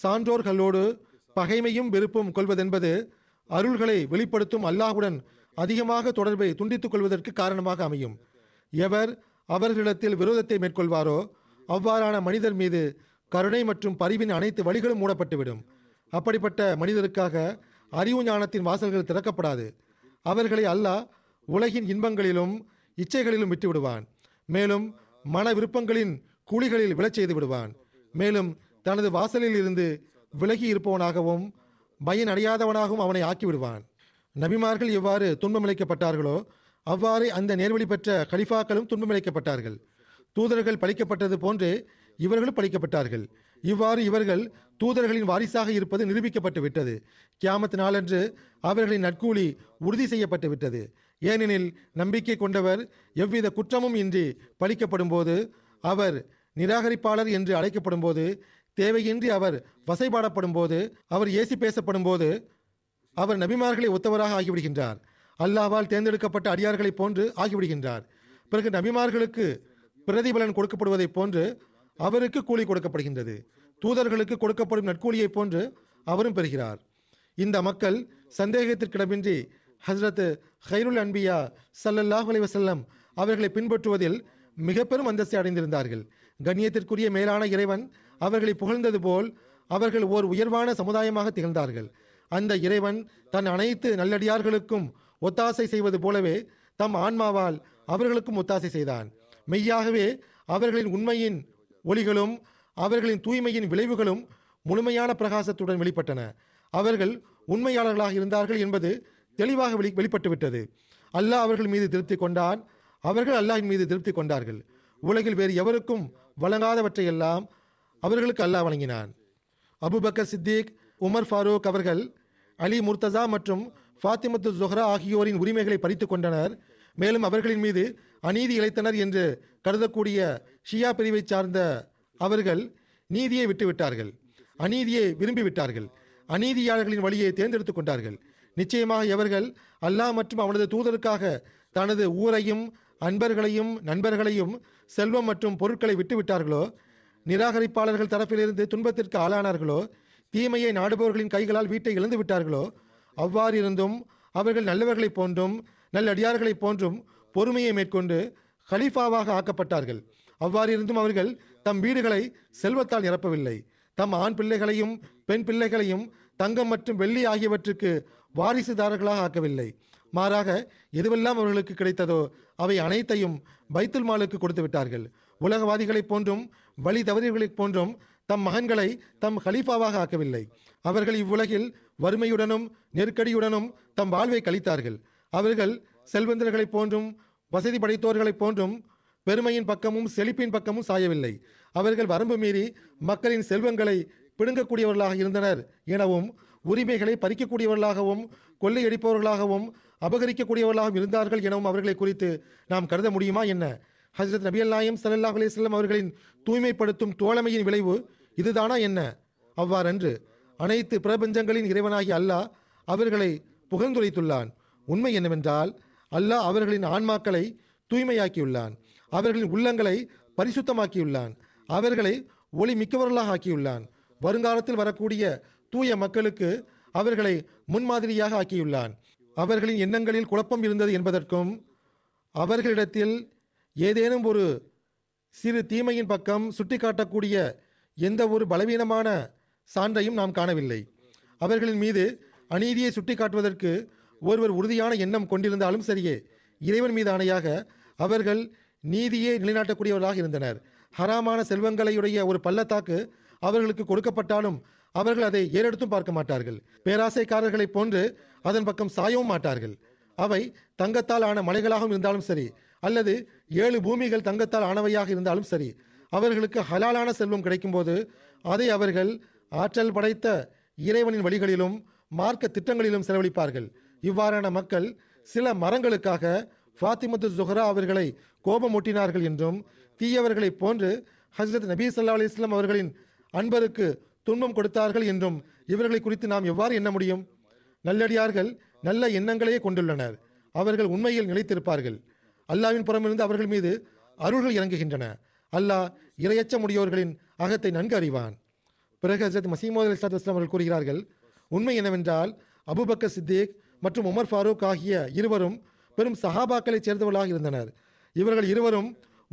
சான்றோர்களோடு பகைமையும் வெறுப்பும் கொள்வதென்பது அருள்களை வெளிப்படுத்தும் அல்லாஹுடன் அதிகமாக தொடர்பை துண்டித்துக் கொள்வதற்கு காரணமாக அமையும். எவர் அவர்களிடத்தில் விரோதத்தை மேற்கொள்வாரோ, அவ்வாறான மனிதர் மீது கருணை மற்றும் பரிவின் அனைத்து வழிகளும் மூடப்பட்டுவிடும். அப்படிப்பட்ட மனிதருக்காக அறிவு ஞானத்தின் வாசல்கள் திறக்கப்படாது. அவர்களை அல்லாஹ் உலகின் இன்பங்களிலும் இச்சைகளிலும் விட்டு விடுவான். மேலும் மன விருப்பங்களின் கூலிகளில் விழச் செய்து விடுவான். மேலும் தனது வாசலில் இருந்து விலகி இருப்பவனாகவும் பயனடையாதவனாகவும் அவனை ஆக்கிவிடுவான். நபிமார்கள் எவ்வாறு துன்பமிழைக்கப்பட்டார்களோ அவ்வாறு அந்த நேர்வழி பெற்ற கலிஃபாக்களும் துன்பமிழைக்கப்பட்டார்கள். தூதர்கள் பழிக்கப்பட்டது போன்றே இவர்களும் பழிக்கப்பட்டார்கள். இவ்வாறு இவர்கள் தூதர்களின் வாரிசாக இருப்பது நிரூபிக்கப்பட்டு விட்டது. கியாமத் நாளன்று அவர்களின் நற்கூலி உறுதி செய்யப்பட்டு விட்டது. ஏனெனில் நம்பிக்கை கொண்டவர் எவ்வித குற்றமும் இன்றி பழிக்கப்படும் போது, அவர் நிராகரிப்பாளர் என்று அழைக்கப்படும் போது, தேவையின்றி அவர் வசைபாடப்படும் போது, அவர் ஏசி பேசப்படும் போது, அவர் நபிமார்களை ஒத்தவராக ஆகிவிடுகின்றார். அல்லாஹ்வால் தேர்ந்தெடுக்கப்பட்ட அடியார்களைப் போன்று ஆகிவிடுகின்றார். பிறகு நபிமார்களுக்கு பிரதிபலன் கொடுக்கப்படுவதைப் போன்று அவருக்கு கூலி கொடுக்கப்படுகின்றது. தூதர்களுக்கு கொடுக்கப்படும் நற்கூலியைப் போன்று அவரும் பெறுகிறார். இந்த மக்கள் சந்தேகத்திற்கிடமின்றி ஹஸ்ரத் ஹைருல் அன்பியா ஸல்லல்லாஹு அலைஹி வஸல்லம் அவர்களை பின்பற்றுவதில் மிக பெரும் அந்தஸ்தை அடைந்திருந்தார்கள். கண்ணியத்திற்குரிய மேலான இறைவன் அவர்களை புகழ்ந்தது போல் அவர்கள் ஓர் உயர்வான சமுதாயமாக திகழ்ந்தார்கள். அந்த இறைவன் தன் அனைத்து நல்லடியார்களுக்கும் ஒத்தாசை செய்வது போலவே தம் ஆன்மாவால் அவர்களுக்கும் ஒத்தாசை செய்தான். மெய்யாகவே அவர்களின் உண்மையின் ஒளிகளும் அவர்களின் தூய்மையின் விளைவுகளும் முழுமையான பிரகாசத்துடன் வெளிப்பட்டன. அவர்கள் உண்மையாளர்களாக இருந்தார்கள் என்பது தெளிவாக வெளிப்பட்டுவிட்டது. அல்லாஹ் அவர்கள் மீது திருப்தி கொண்டான், அவர்கள் அல்லாஹின் மீது திருப்தி கொண்டார்கள். உலகில் வேறு எவருக்கும் வழங்காதவற்றையெல்லாம் அவர்களுக்கு அல்லாஹ் வழங்கினான். அபூபக்கர் சித்திக், உமர் ஃபாரூக் அவர்கள் அலி முர்தசா மற்றும் ஃபாத்திமத்து ஜொஹ்ரா ஆகியோரின் உரிமைகளை பறித்து கொண்டனர். மேலும் அவர்களின் மீது அநீதி இழைத்தனர் என்று கருதக்கூடிய ஷியா பிரிவை சார்ந்த அவர்கள் நீதியை விட்டுவிட்டார்கள், அநீதியை விரும்பிவிட்டார்கள், அநீதியாளர்களின் வழியை தேர்ந்தெடுத்து கொண்டார்கள். நிச்சயமாக இவர்கள் அல்லாஹ் மற்றும் அவனது தூதருக்காக தனது ஊரையும் அன்பர்களையும் நண்பர்களையும் செல்வம் மற்றும் பொருட்களை விட்டுவிட்டார்களோ, நிராகரிப்பாளர்கள் தரப்பிலிருந்து துன்பத்திற்கு ஆளானார்களோ, தீமையை நாடுபவர்களின் கைகளால் வீட்டை இழந்து விட்டார்களோ, அவ்வாறிருந்தும் அவர்கள் நல்லவர்களைப் போன்றும் நல்லடியார்களைப் போன்றும் பொறுமையை மேற்கொண்டு கலீஃபாவாக ஆக்கப்பட்டார்கள். அவ்வாறிருந்தும் அவர்கள் தம் வீடுகளை செல்வத்தால் நிரப்பவில்லை. தம் ஆண் பிள்ளைகளையும் பெண் பிள்ளைகளையும் தங்கம் மற்றும் வெள்ளி ஆகியவற்றுக்கு வாரிசுதாரர்களாக ஆக்கவில்லை. மாறாக எதுவெல்லாம் அவர்களுக்கு கிடைத்ததோ அவை அனைத்தையும் பைத்துல் மாலுக்கு கொடுத்து விட்டார்கள். உலகவாதிகளைப் போன்றும் வழி தவறிகளைப் போன்றும் தம் மகன்களை தம் கலீஃபாவாக ஆக்கவில்லை. அவர்கள் இவ்வுலகில் வறுமையுடனும் நெருக்கடியுடனும் தம் வாழ்வை கழித்தார்கள். அவர்கள் செல்வந்தர்களைப் போன்றும் வசதி படைத்தோர்களைப் போன்றும் பெருமையின் பக்கமும் செழிப்பின் பக்கமும் சாயவில்லை. அவர்கள் வரம்பு மீறி மக்களின் செல்வங்களை பிடுங்கக்கூடியவர்களாக இருந்தனர் எனவும், உரிமைகளை பறிக்கக்கூடியவர்களாகவும் கொள்ளையடிப்பவர்களாகவும் அபகரிக்கக்கூடியவர்களாகவும் இருந்தார்கள் எனவும் அவர்களை குறித்து நாம் கருத முடியுமா என்ன? ஹஜ்ரத் நபியல் நாயம் ஸல்லல்லாஹு அலைஹி வஸல்லம் அவர்களின் தூய்மைப்படுத்தும் தோழமையின் விளைவு இதுதானா என்ன? அவ்வாறன்று. அனைத்து பிரபஞ்சங்களின் இறைவனாகிய அல்லாஹ் அவர்களை புகழ்ந்துரைத்துள்ளான். உண்மை என்னவென்றால் அல்லாஹ் அவர்களின் ஆன்மாக்களை தூய்மையாக்கியுள்ளான், அவர்களின் உள்ளங்களை பரிசுத்தமாக்கியுள்ளான், அவர்களை ஒளி மிக்கவர்களாக ஆக்கியுள்ளான். வருங்காலத்தில் வரக்கூடிய தூய மக்களுக்கு அவர்களை முன்மாதிரியாக ஆக்கியுள்ளான். அவர்களின் எண்ணங்களில் குழப்பம் இருந்தது என்பதற்கும், அவர்களிடத்தில் ஏதேனும் ஒரு சிறு தீமையின் பக்கம் சுட்டி காட்டக்கூடிய எந்த ஒரு பலவீனமான சான்றையும் நாம் காணவில்லை. அவர்களின் மீது அநீதியை சுட்டி காட்டுவதற்கு ஒருவர் உறுதியான எண்ணம் கொண்டிருந்தாலும் சரியே, இறைவன் மீது ஆணையாக அவர்கள் நீதியை நிலைநாட்டக்கூடியவர்களாக இருந்தனர். ஹராமான செல்வங்களையுடைய ஒரு பள்ளத்தாக்கு அவர்களுக்கு கொடுக்கப்பட்டாலும் அவர்கள் அதை ஏறெடுத்தும் பார்க்க மாட்டார்கள். பேராசைக்காரர்களைப் போன்று அதன் பக்கம் சாயவும் மாட்டார்கள். அவை தங்கத்தால் ஆன மலைகளாகவும் இருந்தாலும் சரி, அல்லது 7 பூமிகள் தங்கத்தால் ஆனவையாக இருந்தாலும் சரி, அவர்களுக்கு ஹலாலான செல்வம் கிடைக்கும்போது அதை அவர்கள் ஆற்றல் படைத்த இறைவனின் வழிகளிலும் மார்க்க திட்டங்களிலும் செலவழிப்பார்கள். இவ்வாறான மக்கள் சில மரங்களுக்காக ஃபாத்திமத்து ஜொஹ்ரா அவர்களை கோபமூட்டினார்கள் என்றும், தீயவர்களைப் போன்று ஹஜ்ரத் நபி ஸல்லல்லாஹு அலைஹி வஸல்லம் அவர்களின் அன்பருக்கு துன்பம் கொடுத்தார்கள் என்றும் இவர்களை குறித்து நாம் எவ்வாறு எண்ண முடியும்? நல்லடியார்கள் நல்ல எண்ணங்களையே கொண்டுள்ளனர். அவர்கள் உண்மையில் நிலைத்திருப்பார்கள். அல்லாவின் புறமிருந்து அவர்கள் மீது அருள்கள் இறங்குகின்றன. அல்லாஹ் இரையச்சமுடையோர்களின் அகத்தை நன்கு அறிவான். பிறகு ஹஜ்ரத் மஸீஹ் மவ்ஊத் அலைஹிஸ்ஸலாத்து வஸ்ஸலாம் அவர்கள் கூறுகிறார்கள், உண்மை என்னவென்றால் அபூபக்கர் சித்திக் மற்றும் உமர் ஃபாரூக் ஆகிய இருவரும் பெரும் சஹாபாக்களைச் சேர்ந்தவர்களாக இருந்தனர். இவர்கள் இருவரும்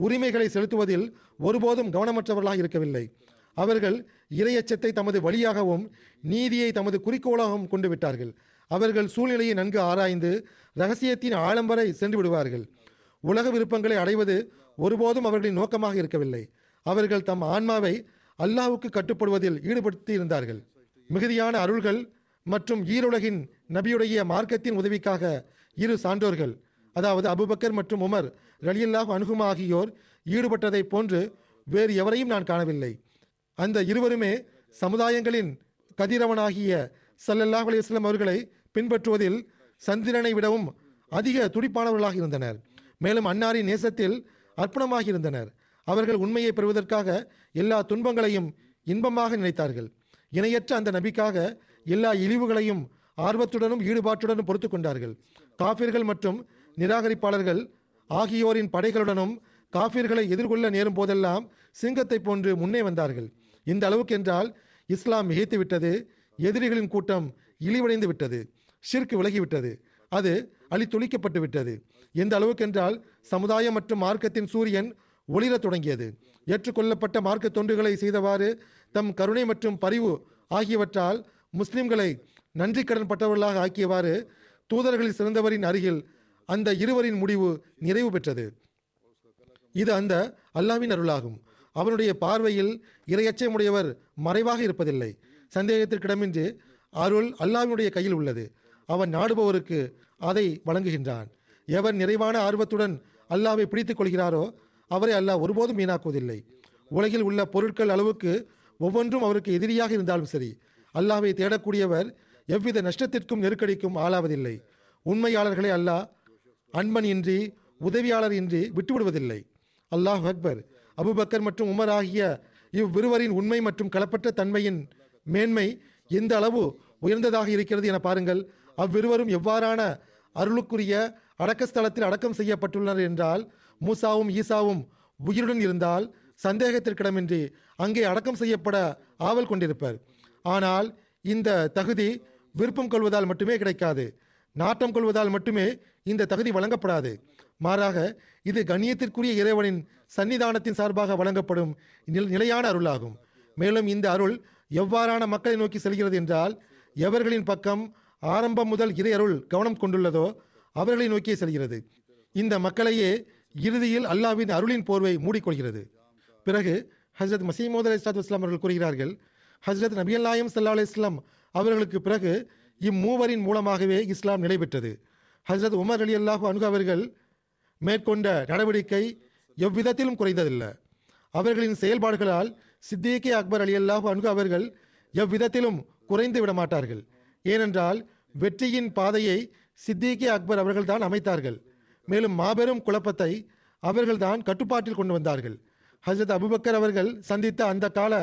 உரிமைகளை செலுத்துவதில் ஒருபோதும் கவனமற்றவர்களாக இருக்கவில்லை. அவர்கள் இரையச்சத்தை தமது வழியாகவும் நீதியை தமது குறிக்கோளாகவும் கொண்டு விட்டார்கள். அவர்கள் சூழ்நிலையை நன்கு ஆராய்ந்து இரகசியத்தின் ஆழம் வரை சென்று விடுவார்கள். உலக விருப்பங்களை அடைவது ஒருபோதும் அவர்களின் நோக்கமாக இருக்கவில்லை. அவர்கள் தம் ஆன்மாவை அல்லாஹ்வுக்கு கட்டுப்படுவதில் ஈடுபடுத்தி இருந்தார்கள். மிகுதியான அருள்கள் மற்றும் ஈருலகின் நபியுடைய மார்க்கத்தின் உதவிக்காக இரு சான்றோர்கள், அதாவது அபூபக்கர் மற்றும் உமர் ரலியல்லாஹு அன்ஹுமா ஆகியோர் ஈடுபட்டதை போன்று வேறு எவரையும் நான் காணவில்லை. அந்த இருவருமே சமுதாயங்களின் கதிரவனாகிய ஸல்லல்லாஹு அலைஹி வஸல்லம் அவர்களை பின்பற்றுவதில் சந்திரனை விடவும் அதிக துடிப்பானவர்களாக இருந்தனர். மேலும் அன்னாரின் நேசத்தில் அர்ப்பணமாக இருந்தனர். அவர்கள் உண்மையை பெறுவதற்காக எல்லா துன்பங்களையும் இன்பமாக நினைத்தார்கள். இணையற்ற அந்த நபிக்காக எல்லா இழிவுகளையும் ஆர்வத்துடனும் ஈடுபாட்டுடனும் பொறுத்து கொண்டார்கள். காஃபிர்கள் மற்றும் நிராகரிப்பாளர்கள் ஆகியோரின் படைகளுடனும் காஃபிர்களை எதிர்கொள்ள நேரும் போதெல்லாம் சிங்கத்தை போன்று முன்னே வந்தார்கள். இந்த அளவுக்கு என்றால் இஸ்லாம் மிகைத்து விட்டது, எதிரிகளின் கூட்டம் இழிவடைந்து விட்டது, ஷிர்க் விலகிவிட்டது, அது அழித்தொழிக்கப்பட்டு விட்டது. இந்த அளவுக்கென்றால் சமுதாயம் மற்றும் மார்க்கத்தின் சூரியன் ஒளிரத் தொடங்கியது. ஏற்றுக்கொள்ளப்பட்ட மார்க்க தொண்டுகளை செய்தவாறு தம் கருணை மற்றும் பரிவு ஆகியவற்றால் முஸ்லிம்களை நன்றி கடன் பட்டவர்களாக ஆக்கியவாறு தூதர்களில் சிறந்தவரின் அருகில் அந்த இருவரின் முடிவு நிறைவு பெற்றது. இது அந்த அல்லாஹ்வின் அருளாகும். அவனுடைய பார்வையில் இரையச்சமுடையவர் மறைவாக இருப்பதில்லை. சந்தேகத்திற்கிடமின்றி அருள் அல்லாஹ்வினுடைய கையில் உள்ளது. அவன் நாடுபவருக்கு அதை வழங்குகின்றான். எவர் நிறைவான ஆர்வத்துடன் அல்லாஹ்வை பிடித்துக் கொள்கிறாரோ அவரை அல்லாஹ் ஒருபோதும் வீணாக்குவதில்லை. உலகில் உள்ள பொருட்கள் அளவுக்கு ஒவ்வொன்றும் அவருக்கு எதிரியாக இருந்தாலும் சரி, அல்லாஹ்வை தேடக்கூடியவர் எவ்வித நஷ்டத்திற்கும் நெருக்கடிக்கும் ஆளாவதில்லை. உண்மையாளர்களை அல்லாஹ் அன்பன் இன்றி உதவியாளர் இன்றி விட்டுவிடுவதில்லை. அல்லாஹ் அக்பர். அபூபக்கர் மற்றும் உமர் ஆகிய இவ்விருவரின் உண்மை மற்றும் களப்பற்ற தன்மையின் மேன்மை எந்த அளவு உயர்ந்ததாக இருக்கிறது என பாருங்கள். அவ்விருவரும் எவ்வாறான அருளுக்குரிய அடக்கஸ்தலத்தில் அடக்கம் செய்யப்பட்டுள்ளனர் என்றால், மூசாவும் ஈசாவும் உயிருடன் இருந்தால் சந்தேகத்திற்கிடமின்றி அங்கே அடக்கம் செய்யப்பட ஆவல் கொண்டிருப்பர். ஆனால் இந்த தகுதி விருப்பம் கொள்வதால் மட்டுமே கிடைக்காது, நாட்டம் கொள்வதால் மட்டுமே இந்த தகுதி வழங்கப்படாது. மாறாக இது கண்ணியத்திற்குரிய இறைவனின் சன்னிதானத்தின் சார்பாக வழங்கப்படும் நிலையான அருளாகும். மேலும் இந்த அருள் எவ்வாறான மக்களை நோக்கி செல்கிறது என்றால், எவர்களின் பக்கம் ஆரம்பம் முதல் இறை அருள் கவனம் கொண்டுள்ளதோ அவர்களை நோக்கியே செல்கிறது. இந்த மக்களையே இறுதியில் அல்லாஹ்வின் அருளின் போர்வை மூடிக்கொள்கிறது. பிறகு ஹஜ்ரத் மஸீஹ் மவ்ஊத் அலைஹிஸ்ஸலாத்து வஸ்ஸலாம் அவர்கள் கூறுகிறார்கள், ஹஜ்ரத் நபிகள் நாயகம் ஸல்லல்லாஹு அலைஹி வஸல்லம் அவர்களுக்கு பிறகு இம்மூவரின் மூலமாகவே இஸ்லாம் நிலை பெற்றது. ஹஜ்ரத் உமர் ரலியல்லாஹு அன்ஹு அவர்கள் மேற்கொண்ட நடவடிக்கை எவ்விதத்திலும் குறைந்ததில்லை. அவர்களின் செயல்பாடுகளால் சித்தீக்கே அக்பர் ரலியல்லாஹு அன்ஹு அவர்கள் எவ்விதத்திலும் குறைந்து விட மாட்டார்கள். ஏனென்றால் வெற்றியின் பாதையை சித்தீக்கே அக்பர் அவர்கள்தான் அமைத்தார்கள். மேலும் மாபெரும் குழப்பத்தை அவர்கள்தான் கட்டுப்பாட்டில் கொண்டு வந்தார்கள். ஹஜ்ரத் அபூபக்கர் அவர்கள் சந்தித்த அந்த கால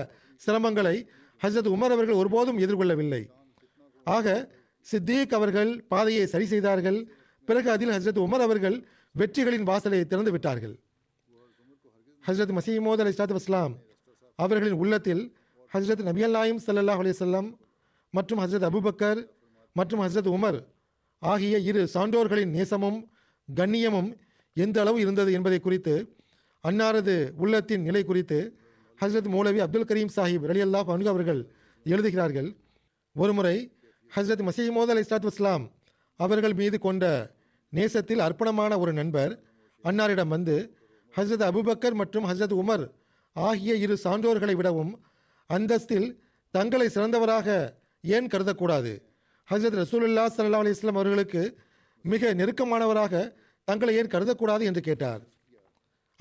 சிரமங்களை ஹஜ்ரத் உமர் அவர்கள் ஒருபோதும் எதிர்கொள்ளவில்லை. ஆக சித்தீக் அவர்கள் பாதையை சரி செய்தார்கள். பிறகு அதில் ஹஜ்ரத் உமர் அவர்கள் வெற்றிகளின் வாசலை திறந்து விட்டார்கள். ஹஜ்ரத் மஸீஹ் மவ்ஊத் அலைஹிஸ்ஸலாத்து வஸ்ஸலாம் அவர்களின் உள்ளத்தில் ஹஜ்ரத் நபிகள் நாயகம் ஸல்லல்லாஹு அலைஹி வஸல்லம் மற்றும் ஹஜ்ரத் அபூபக்கர் மற்றும் ஹஜ்ரத் உமர் ஆகிய இரு சான்றோர்களின் நேசமும் கண்ணியமும் எந்த அளவு இருந்தது என்பதை குறித்து, அன்னாரது உள்ளத்தின் நிலை குறித்து ஹஜ்ரத் மௌலவி அப்துல் கரீம் சாஹிப் ரலியல்லாஹு அன்ஹு அவர்கள் எழுதுகிறார்கள். ஒருமுறை ஹஜ்ரத் மஸீஹ் மவ்ஊத் அலைஹிஸ்ஸலாத்து வஸ்ஸலாம் அவர்கள் மீது கொண்ட நேசத்தில் அர்ப்பணமான ஒரு நண்பர் அன்னாரிடம் வந்து, ஹஜ்ரத் அபூபக்கர் மற்றும் ஹஜ்ரத் உமர் ஆகிய இரு சான்றோர்களை விடவும் அந்தஸ்தில் தங்களை சிறந்தவராக ஏன் கருதக்கூடாது? ஹஜ்ரத் ரசூலுல்லாஹி ஸல்லல்லாஹு அலைஹி வஸல்லம் அவர்களுக்கு மிக நெருக்கமானவராக தங்களை ஏன் கருதக்கூடாது என்று கேட்டார்.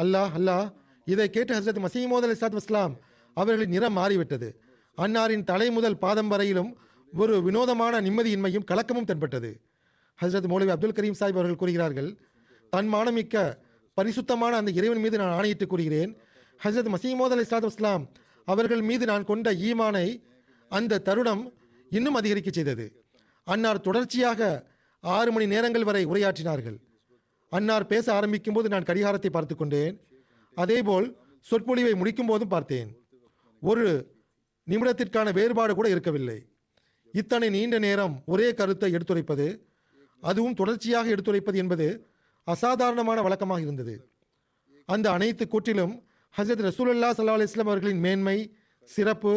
அல்லாஹ் இதை கேட்டு ஹஜ்ரத் மஸீஹ் மவ்ஊத் அலைஹிஸ்ஸலாத்து வஸ்ஸலாம் அவர்களின் நிறம் மாறிவிட்டது. அன்னாரின் தலை முதல் பாதம் வரையிலும் ஒரு வினோதமான நிம்மதியின்மையும் கலக்கமும் தென்பட்டது. ஹஜ்ரத் மௌலவி அப்துல் கரீம் சாஹிப் அவர்கள் கூறுகிறார்கள், தன் மானமிக்க பரிசுத்தமான அந்த இறைவன் மீது நான் ஆணையிட்டு கூறுகிறேன், ஹஜ்ரத் மஸீஹ் மவ்ஊத் அலைஹிஸ்ஸலாத்து வஸ்ஸலாம் அவர்கள் மீது நான் கொண்ட ஈமானை அந்த தருணம் இன்னும் அதிகரிக்க செய்தது. அன்னார் தொடர்ச்சியாக 6 மணி நேரங்கள் வரை உரையாற்றினார்கள். அன்னார் பேச ஆரம்பிக்கும் போது நான் கடிகாரத்தை பார்த்து கொண்டேன். அதேபோல் சொற்பொழிவை முடிக்கும் போதும் பார்த்தேன். ஒரு நிமிடத்திற்கான வேறுபாடு கூட இருக்கவில்லை. இத்தனை நீண்ட நேரம் ஒரே கருத்தை எடுத்துரைப்பது, அதுவும் தொடர்ச்சியாக எடுத்துரைப்பது என்பது அசாதாரணமான வழக்கமாக இருந்தது. அந்த அனைத்து கூற்றிலும் ஹஜ்ரத் ரசூலுல்லாஹி ஸல்லல்லாஹு அலைஹி வஸல்லம் அவர்களின் மேன்மை, சிறப்பு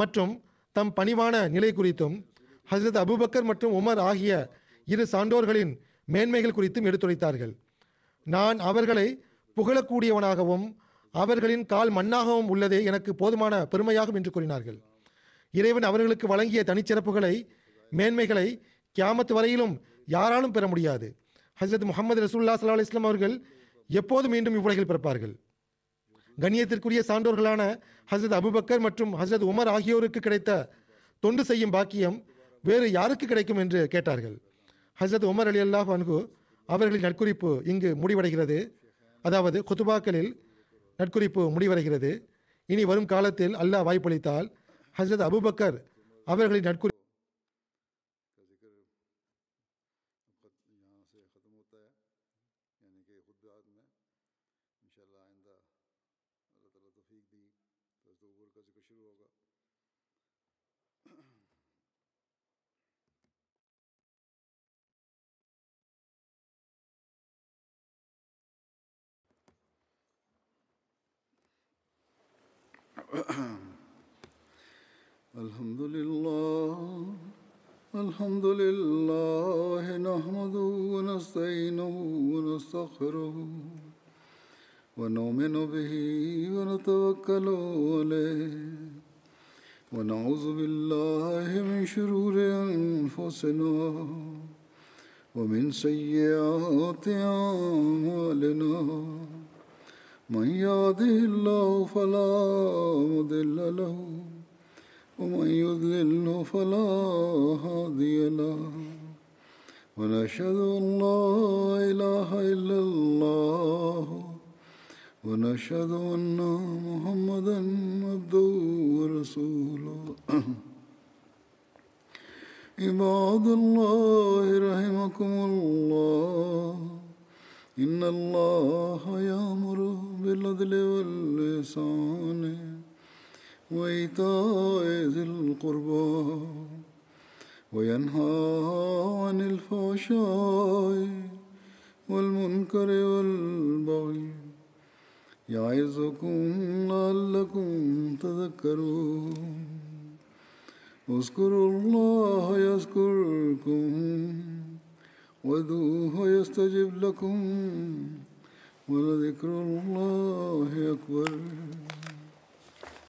மற்றும் தம் பணிவான நிலை குறித்தும் ஹசரத் அபூபக்கர் மற்றும் உமர் ஆகிய இரு சான்றோர்களின் மேன்மைகள் குறித்தும் எடுத்துரைத்தார்கள். நான் அவர்களை புகழக்கூடியவனாகவும் அவர்களின் கால் மண்ணாகவும் உள்ளதே எனக்கு போதுமான பெருமையாகும் என்று கூறினார்கள். இறைவன் அவர்களுக்கு வழங்கிய தனிச்சிறப்புகளை மேன்மைகளை கியாமத் வரையிலும் யாராலும் பெற முடியாது. ஹசரத் முகமது ரசூல்லா ஸல்லல்லாஹு அலைஹி வஸல்லம் அவர்கள் எப்போது மீண்டும் இவ்வுலகில் பிறப்பார்கள்? கண்ணியத்திற்குரிய சான்றோர்களான ஹசரத் அபூபக்கர் மற்றும் ஹசரத் உமர் ஆகியோருக்கு கிடைத்த தொண்டு செய்யும் பாக்கியம் வேறு யாருக்கு கிடைக்கும் என்று கேட்டார்கள். ஹசரத் உமர் ரலியல்லாஹு அன்ஹு அவர்களின் நட்குறிப்பு இங்கு முடிவடைகிறது. அதாவது குத்துபாக்களில் நட்குறிப்பு முடிவடைகிறது. இனி வரும் காலத்தில் அல்லாஹ் வாய்ப்பளித்தால் ஹசரத் அபூபக்கர் அவர்களின் நட்குறி الحمد لله نحمده ونستعينه ونستغفره ونؤمن به ونتوكل عليه ونعوذ بالله من شرور أنفسنا ومن سيئات أعمالنا من يهده الله فلا مضل له ومن يضلله فلا هادي له ونشهد أن لا إله إلا الله ونشهد أن محمدا عبده ورسوله عباد الله رحمكم الله إن الله يأمر بالعدل والإحسان وإيتاء ذي القربى وينهى عن الفحشاء والمنكر والبغي يعظكم لعلكم تذكرون اذكروا الله يذكركم وادعوه يستجب لكم ولذكر الله أكبر.